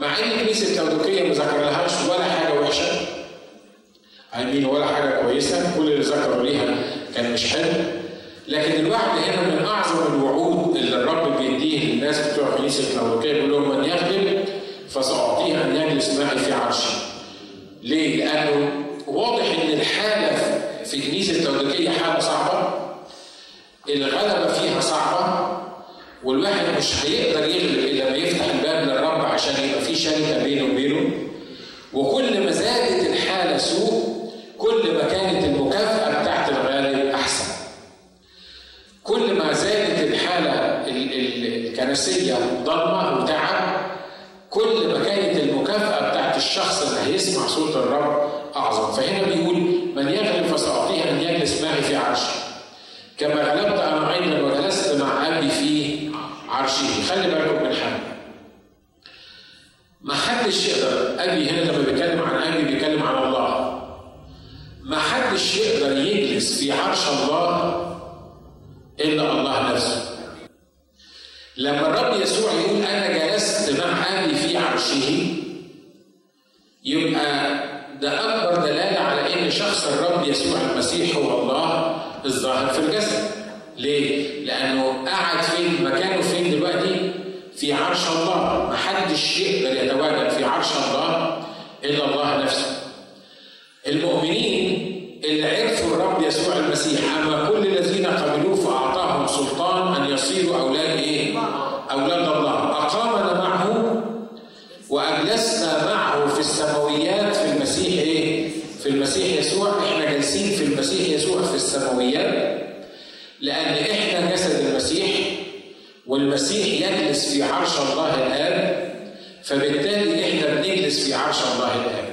مع ان كنيسه اللاودكية ما ذكرلهاش ولا حاجه وحشه، امين، ولا حاجه كويسه، كل اللي ذكروا ليها كان مش حلو، لكن الوعد هنا من اعظم الوعود اللي الرب بيديه للناس بتوع كنيسه اللاودكية، بيقول لهم من يغلب فسأعطيه ان يجلس معي في عرشي. ليه؟ لانه واضح ان الحاله في كنيسه اللاودكية حاله صعبه، الغلبة فيها صعبة، والواحد مش هيقدر يغلب إلا ما يفتح الباب للرب عشان يبقى في شركة بينه وبينه. وكل ما زادت الحالة سوء كل ما كانت المكافأة بتاعت الغالب أحسن. كل ما زادت الحالة الكنسية ضلمة وتعب كل ما كانت المكافأة بتاعت الشخص اللي هيسمع صوت الرب أعظم. فهنا بيقول من يغلب فسأعطيه أن يجلس معي في عرشي كما غلبت أنا أيضا وجلست مع أبي في عرشه. خلي بالكم من حاجة، ما حدش يقدر، أبي هنا لما بيتكلم عن أبي بيتكلم عن الله، ما حدش يقدر يجلس في عرش الله إلا الله نفسه. لما الرب يسوع يقول أنا جلست مع أبي في عرشه، يبقى ده أكبر دلالة على إن شخص الرب يسوع المسيح هو الله الظاهر في الجسد. ليه؟ لأنه قاعد فين؟ مكانه فين دلوقتي؟ في عرش الله. محدش يقدر يتواجد في عرش الله إلا الله نفسه. المؤمنين اللي عرفوا الرب يسوع المسيح، أما كل الذين قبلوه فأعطاهم سلطان أن يصيروا أولاد إيه؟ أولاد الله. أقامنا معه وأجلسنا معه في السماويات في المسيح إيه؟ في المسيح يسوع. إحنا جالسين في المسيح يسوع في السماويات لأن إحنا جسد المسيح، والمسيح يجلس في عرش الله الآب، فبالتالي إحنا بنجلس في عرش الله الآب.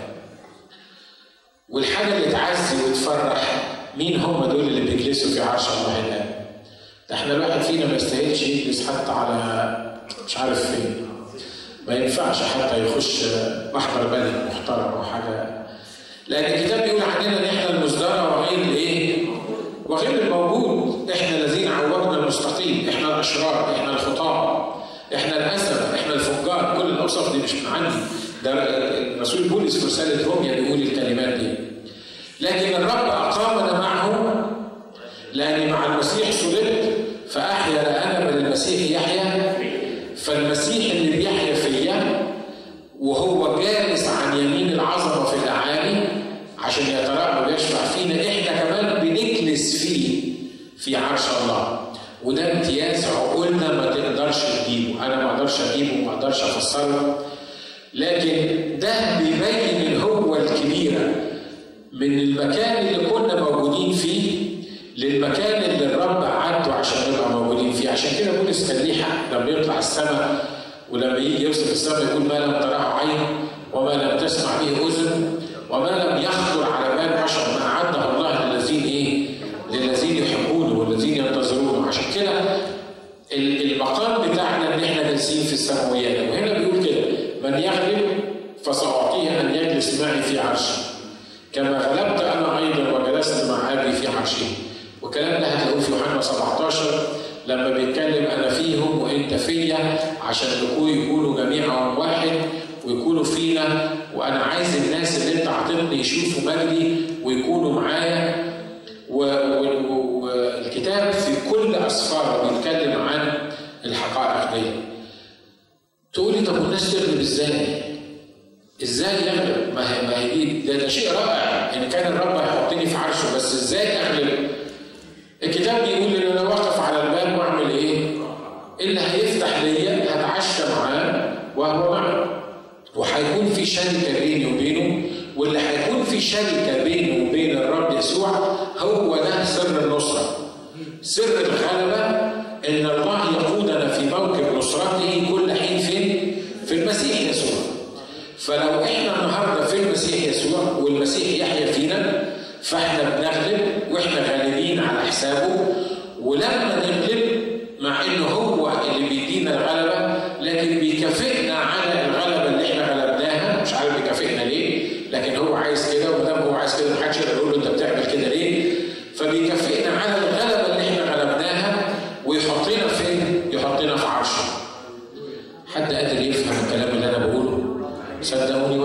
والحاجة اللي تعزي وتفرح مين هم دول اللي بيجلسوا في عرش الله الآب؟ ده إحنا الواحد فينا ما يستاهلش يجلس حتى على مش عارف فين، ما ينفعش حتى يخش محضر بلد محترم أو حاجة، لأن الكتاب بيقول عننا إن إحنا المزدرى وغير إيه؟ وغير الموجود، إحنا الذين عوجنا المستقيم، إحنا الأشرار، إحنا الخطاة، إحنا الأسف، إحنا الفجار، كل الأوصاف دي مش من عندي، ده الرسول بولس في رسالة روميا بيقول الكلمات دي. لكن الرب أقامنا معه لأني مع المسيح صلبت فأحيا لأنا من المسيح يحيا، فالمسيح اللي بيحيا فيا وهو جالس عن يمين العظمة في الأعالي عشان يترقب ويشفع فينا، إحنا كمان بنجلس فيه في عرش الله. وده امتياز عقولنا ما تقدرش تجيبه، أنا ما أقدرش أجيبه وما أقدرش أفسره، لكن ده بيبين الهوة الكبيرة من المكان اللي كنا موجودين فيه للمكان اللي الرب عدته عشان نبقى موجودين فيه. عشان كده بولس كان ليه حق لما يطلع السماء ولما يجي يوصف السماء يقول ما لم تراه عين وما لم تسمع به أذن وما لم يخطر على بال بشر ما أعده الله للذين إيه؟ للذين يحبونه والذين ينتظرونه. عشان كده المقام بتاعنا إن إحنا جالسين في السماويات. وهنا بيقول كده من يغلب فسأعطيه أن يجلس معي في عرشي كما غلبت أنا أيضا وجلست مع أبي في عرشي. والكلام ده هتلاقوه في يوحنا 17 لما بيتكلم أنا فيهم وأنت فيا عشان يكونوا جميعا واحد ويكونوا فينا، وأنا عايز الناس اللي أنت عطيتني يشوفوا مجدي ويكونوا معايا. والكتاب في كل أسفاره بيتكلم عن الحقائق دي. تقولي طب والناس تغلب إزاي؟ إزاي يغلب؟ ما هي ده شيء رائع إن كان الرب هيحطني في عرشه، بس إزاي أغلب؟ الكتاب بيقول إن أنا واقف على الباب اللي هيفتح ليا هتعشى معاه وهو معاه، وهيكون في شركه بيني وبينه، واللي هيكون في شركه بينه وبين الرب يسوع هو ده سر النصره. سر الغلبه ان الله يقودنا في موكب نصرته كل حين فين؟ في المسيح يسوع. فلو احنا النهارده في المسيح يسوع والمسيح يحيى فينا فاحنا بنغلب، واحنا غالبين على حسابه، ولما نغلب مع انه هو اللي بيدينا الغلبه لكن بيكافئنا على الغلبه اللي احنا غلبناها. مش عارف بيكافئنا ليه، لكن هو عايز كده، وما دام هو عايز كده محدش يقدر يقول له انت بتعمل كده ليه. فبيكافئنا على الغلبه اللي احنا غلبناها ويحطنا فين؟ يحطنا في عرشه. حد قادر يفهم الكلام اللي انا بقوله؟ صدقوني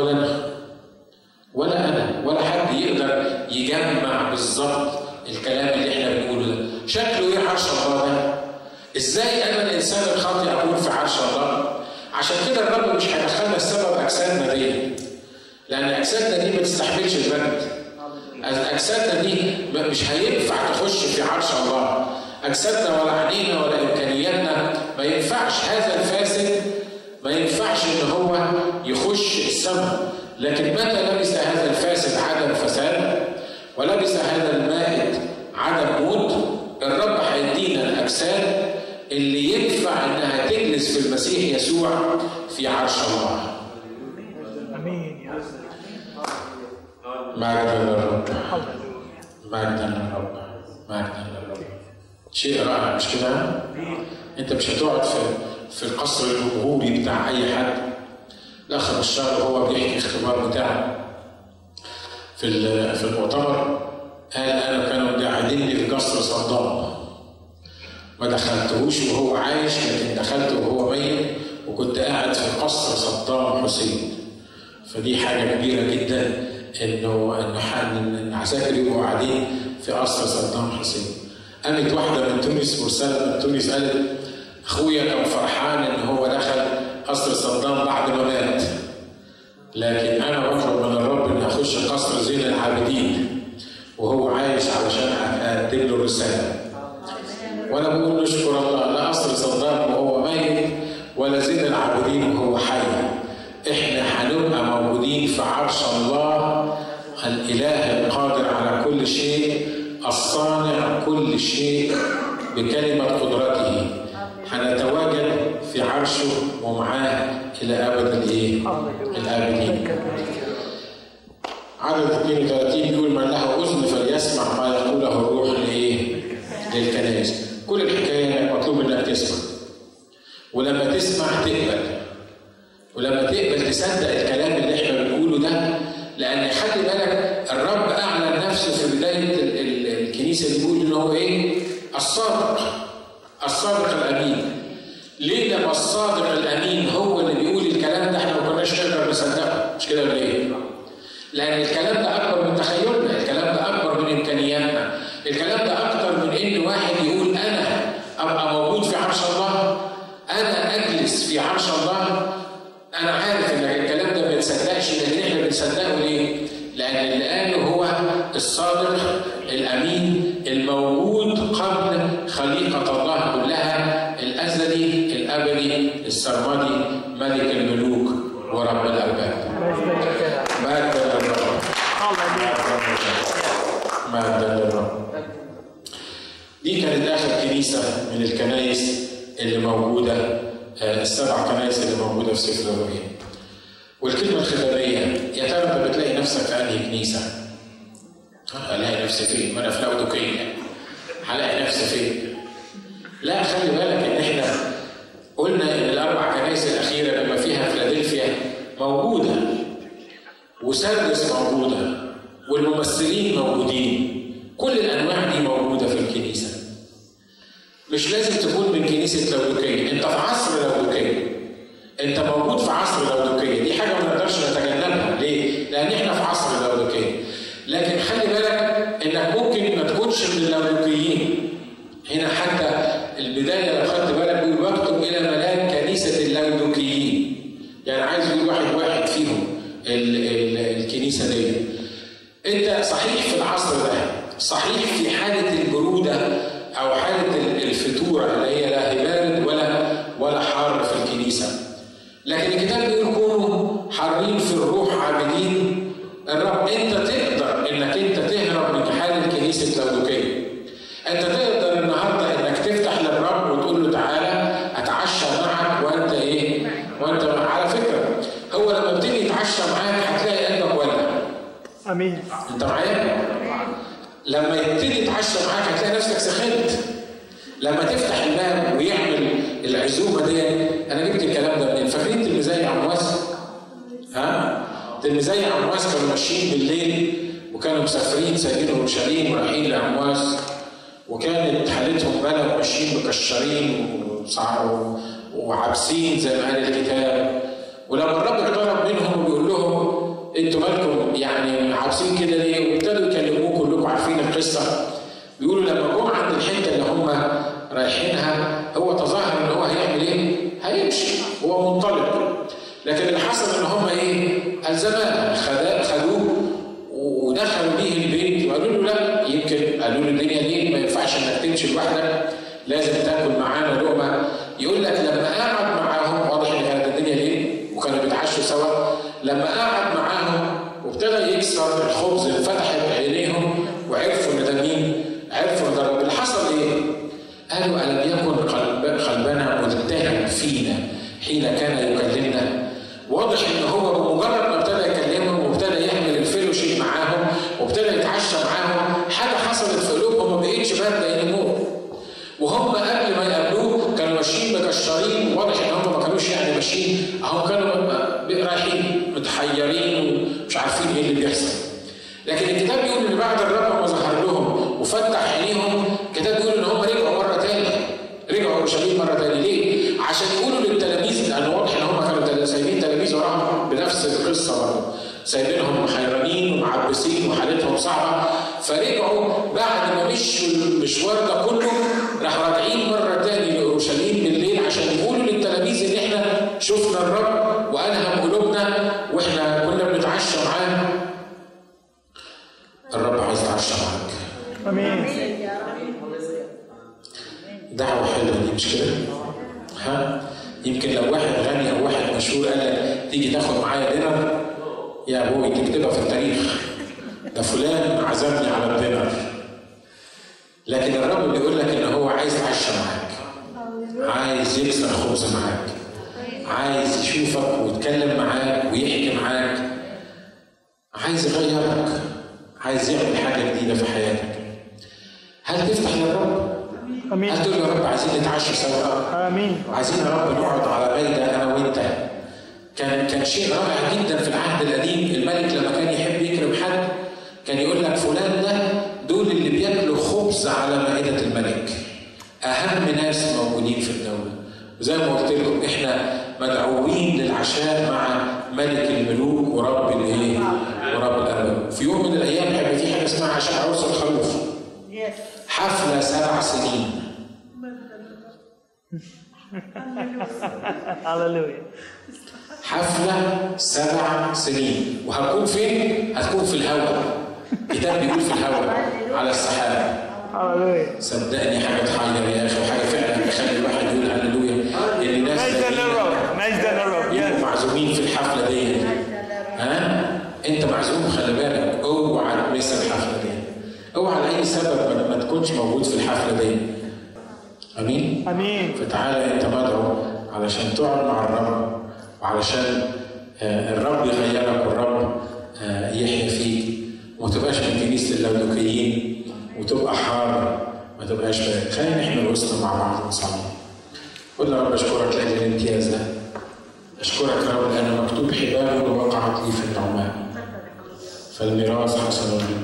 ولا انا ولا حد يقدر يجمع بالظبط الكلام اللي احنا بنقوله ده شكله ايه. عرش الله ده ازاي؟ انا الانسان الخاطئ اكون في عرش الله؟ عشان كده الرب مش هيدخلنا السبب اجسادنا دي، لان اجسادنا دي ما تستحملش البرد. اجسادنا دي مش هينفع تخش في عرش الله. اجسادنا ولا عينينا ولا امكانياتنا ما ينفعش. هذا الفاسد ما ينفعش ان هو يخش السماء. لكن متى لبس هذا الفاسد عدم فساد ولبس هذا المائت عدم موت، الرب هيدينا الاجساد اللي ينفع انها تجلس في المسيح يسوع في عرش الله. امين يا رب. مجدا للرب، مجدا للرب، مجدا للرب. شيء رائع مش كده؟ انت مش هتقعد في القصر الجمهوري بتاع اي حد. لاخر الشهر هو بيحكي اختبار بتاعه في المؤتمر، قال انا كانوا قاعدين لي في قصر صدام، ما دخلتهوش وهو عايش، لكن دخلته وهو ميت، وكنت قاعد في قصر صدام حسين. فدي حاجه كبيره جدا انه حد من العساكر يبقوا قاعدين في قصر صدام حسين. قامت واحده من تونس، مرسله من تونس، قالت اخويا كان فرحان ان هو دخل قصر صدام بعد ما مات، لكن انا بطلب من الرب ان اخش قصر زين العابدين وهو عايش علشان اقدم له رساله. وانا بقول نشكر الله، لا قصر صدام وهو ميت ولا زين العابدين وهو حي. احنا هنبقى موجودين في عرش الله، الاله القادر على كل شيء، الصانع كل شيء بكلمه قدرته. هنتواجد في عرشه ومعاه الى ابد الابدين. عدد 32 يقول من له اذن فليسمع ما يقوله الروح للكنائس. كل الحكايه مطلوب انك تسمع، ولما تسمع تقبل، ولما تقبل تصدق الكلام اللي احنا بنقوله ده. لان خلي بالك الرب اعلن نفسه في بدايه الكنيسه، بيقول ان هو ايه؟ الصادق الامين. ليه لما الصادق الامين هو اللي بيقول الكلام ده احنا ما كناش نقدر نصدقه؟ مش كده ولا ايه؟ لان الكلام ده اكبر من تخيلنا، الكلام ده اكبر من امكانياتنا، الكلام ده اكتر من ان واحد يقول انا ابقى موجود في عرش الله، انا اجلس في عرش الله. انا عارف ان الكلام ده ما بيتصدقش، لان احنا بنصدقه ليه؟ لان اللي قاله هو الصادق الامين الموجود قبل خليقه الله كلها، الازلي الابدي السرمدي ملك الملوك ورب الارباب. مجدا للرب، مجدا للرب. دي كانت اخر كنيسه من الكنائس اللي موجوده، السبع كنائس اللي موجوده في سفر رؤيا. والكلمه الختاميه، يا ترى انت بتلاقي نفسك في انهي كنيسه؟ هلاقي نفسي فين؟ ما انا في اللاودكية، هلاقي نفسي فين؟ لا، خلي بالك ان احنا قلنا ان الاربع كنائس الاخيره بما فيها فيلادلفيا موجوده، وسردس موجوده، والممثلين موجودين، كل الانواع دي موجوده في الكنيسه. مش لازم تكون من كنيسه لاودكية، انت في عصر لاودكية، انت موجود في عصر لاودكية، دي حاجه ما نقدرش نتجنبها. ليه؟ لان احنا في عصر لاودكية. لكن خلي بالك انك ممكن ما تكونش من اللاودكيين. هنا حتى البدايه لو خدت بالك بيقول واكتب الى ملاك كنيسه اللاودكيين، يعني عايز يقول واحد فيهم الكنيسه دي. انت صحيح في العصر ده، صحيح في حاله البروده او حاله الفتوره اللي هي لا هي بارد ولا ولا حار في الكنيسة. لكن الكتاب بيقول كونوا حارين في الروح عابدين الرب. انت تقدر انك انت تهرب من حالة كنيسة اللاودكية. انت تقدر النهارده انك تفتح للرب وتقول له تعالى اتعشى معك وانت ايه؟ وانت على فكرة هو لما بتيجي يتعشى معاك هتلاقي قلبك ولع. امين. انت معايا؟ لما يبتدي يتعشى معاك هتلاقي نفسك سخنت. لما تفتح الباب ويعمل العزومه دي، انا جبت الكلام ده منين؟ فاكرين تلميذي عمواس؟ ها؟ تلميذي عمواس كانوا ماشيين بالليل وكانوا مسافرين سايبين اورشليم ورايحين لعمواس، وكانت حالتهم بلا وماشيين مكشرين وسعروا وعابسين زي ما قال الكتاب. ولما الرب اقترب منهم وبيقول لهم انتوا مالكم يعني عابسين كده ليه؟ وابتدوا يكلموه كلكم عارفين القصه. بيقولوا لما جم عند الحته اللي هم رايحينها هو تظاهر ان هو هيعمل ايه؟ هيمشي، هو منطلق. لكن اللي حصل ان هم ايه؟ الزمان خدوه ودخلوا بيه البيت وقالوا له لا، يمكن قالوا له الدنيا دي ما ينفعش انك تمشي لوحدك، لازم تاكل معانا لقمه. يقول لك لما قعد معاهم، واضح ان كانت الدنيا ليه؟ وكانوا بيتعشوا سوا. لما قعد معاهم وابتدى يكسر الخبز اللي فتحت عينيهم وعرفوا ان ده مين؟ عرفوا ان ده رب. اللي حصل ايه؟ قالوا الم يكن قلبنا ملتهب فينا حين كان يكلمنا؟ واضح ان هو بمجرد ما ابتدى يكلمهم وابتدى يعمل الفيلوشيب معاهم وابتدى يتعشى معاهم، حاجه حصلت في قلوبهم ما بقتش بارده ينموه. وهم قبل ما يقابلوه كانوا ماشيين مكشرين، واضح ان هم ما كانوش يعني ماشيين، هم كانوا رايحين متحيرين ومش عارفين ايه اللي بيحصل. لكن الكتاب بيقول ان بعد الرب ما ظهر لهم وفتح عينيهم، الكتاب بيقول ان هم رجعوا مره ثانيه، رجعوا اورشليم مره ثانيه. ليه؟ عشان يقولوا للتلاميذ، لان واضح ان هم كانوا سايبين تلاميذ وراهم بنفس القصه برضه، سايبينهم محيرانين ومعبسين وحالتهم صعبه. فرجعوا بعد ما مشوا المشوار ده كله، راح راجعين مره ثانيه لاورشليم بالليل عشان يقولوا للتلاميذ ان احنا شفنا الرب والهم قلوبنا واحنا كنا بنتعشى معاه. الرب عايز يتعشى معاك. امين. دعوه حلوه دي، مش كده؟ ها؟ يمكن لو واحد غني او واحد مشهور قال لك تيجي تاخد معايا دينر، يا ابوي تكتبها في التاريخ، ده فلان عزمني على الدينر. لكن الرب بيقول لك ان هو عايز يتعشى معاك، عايز يكسر خبز معاك، عايز يشوفك ويتكلم معاك ويحكي معاك، عايز يغيرك، عايز يعمل حاجه جديده في حياتك. هل تفتح للرب؟ امين. هل تقول يا رب عايزين نتعشى سوا؟ امين. عايزين يا رب نقعد على مائده انا وانت. كان شيء رائع جدا في العهد القديم، الملك لما كان يحب يكرم حد كان يقول لك فلان ده، دول اللي بياكلوا خبز على مائده الملك، اهم ناس موجودين في الدوله. وزي ما قلت لكم احنا مدعوين للعشاء مع ملك الملوك ورب الايه؟ ورب الارباب. في يوم من الايام هيبقى في حاجه اسمها عشاء عروس الخروف. حفله 7 سنين. هللويا. حفله 7 سنين، وهتكون فين؟ هتكون في الهواء. الكتاب بيقول في الهواء على السحاب. هللويا. صدقني حاجه تحير يا اخي، وحاجه فعلا تخلي الواحد يقول هللويا. اللي الناس مجدا للرب، يا معزومين في الحفله دي. ها؟ انت معزوم، خلي بالك، اوعى تمس الحفله دي، اوعى لاي سبب ما تكونش موجود في الحفله دي. امين؟ امين. فتعالى انت مدعو علشان تقعد مع الرب، وعلشان الرب يغيرك والرب يحيي فيك، وما تبقاش من كنيسه اللاودكيين وتبقى حار، ما تبقاش بارد. خلينا نحمل وسطنا مع بعض ونصلي. قول يا رب اشكرك لاجل الامتياز ده، اشكرك يا رب لان مكتوب حبال وقعت لي في النعمان، فالميراث حسن لي.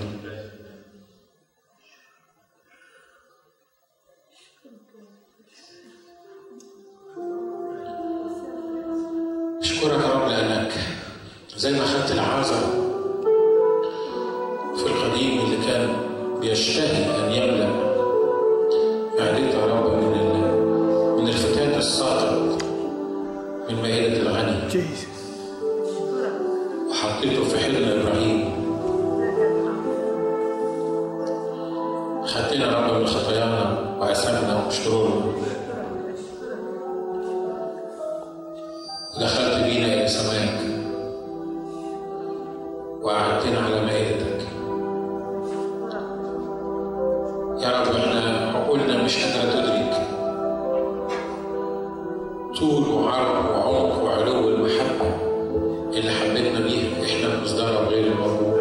اشكرك يا رب لانك زي ما خدت العازر في القديم اللي كان بيشتهي ان يملا معدته يا رب من الفتاة الساطع من مائدة الغني، وحطيته في حضن ابراهيم. خدتنا رب من خطايانا واسامنا وشرورنا، يا رب احنا عقولنا مش قادرة تدرك طول وعرض وعمق وعلو المحبة اللي حبيتنا بيها. احنا مصدرها غير مقبول.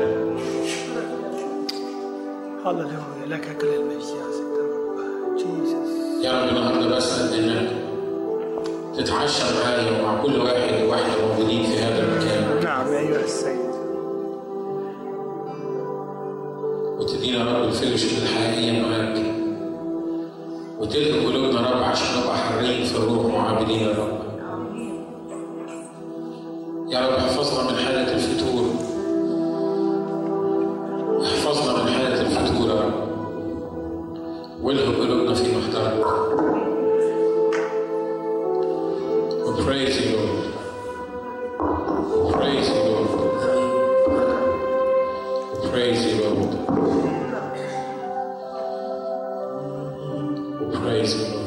هللويا، لك كل المجد يا رب. النهارده بسأل انك تتعشى معايا ومع كل واحد وواحده موجودين في هذا المكان. نعم ايها السيد، وتدينا يا رب الفيلوشيب الحقيقيه معاك، وتلقي قلوبنا يا رب عشان نبقى حرين في الروح وعابدين يا رب. يا رب احفظنا من حاله الفتور، احفظنا من حاله الفتور يا رب، والهم قلوبنا في محضرك. Praise you Lord. Praise you Lord. Praise you Lord. Praise you Lord.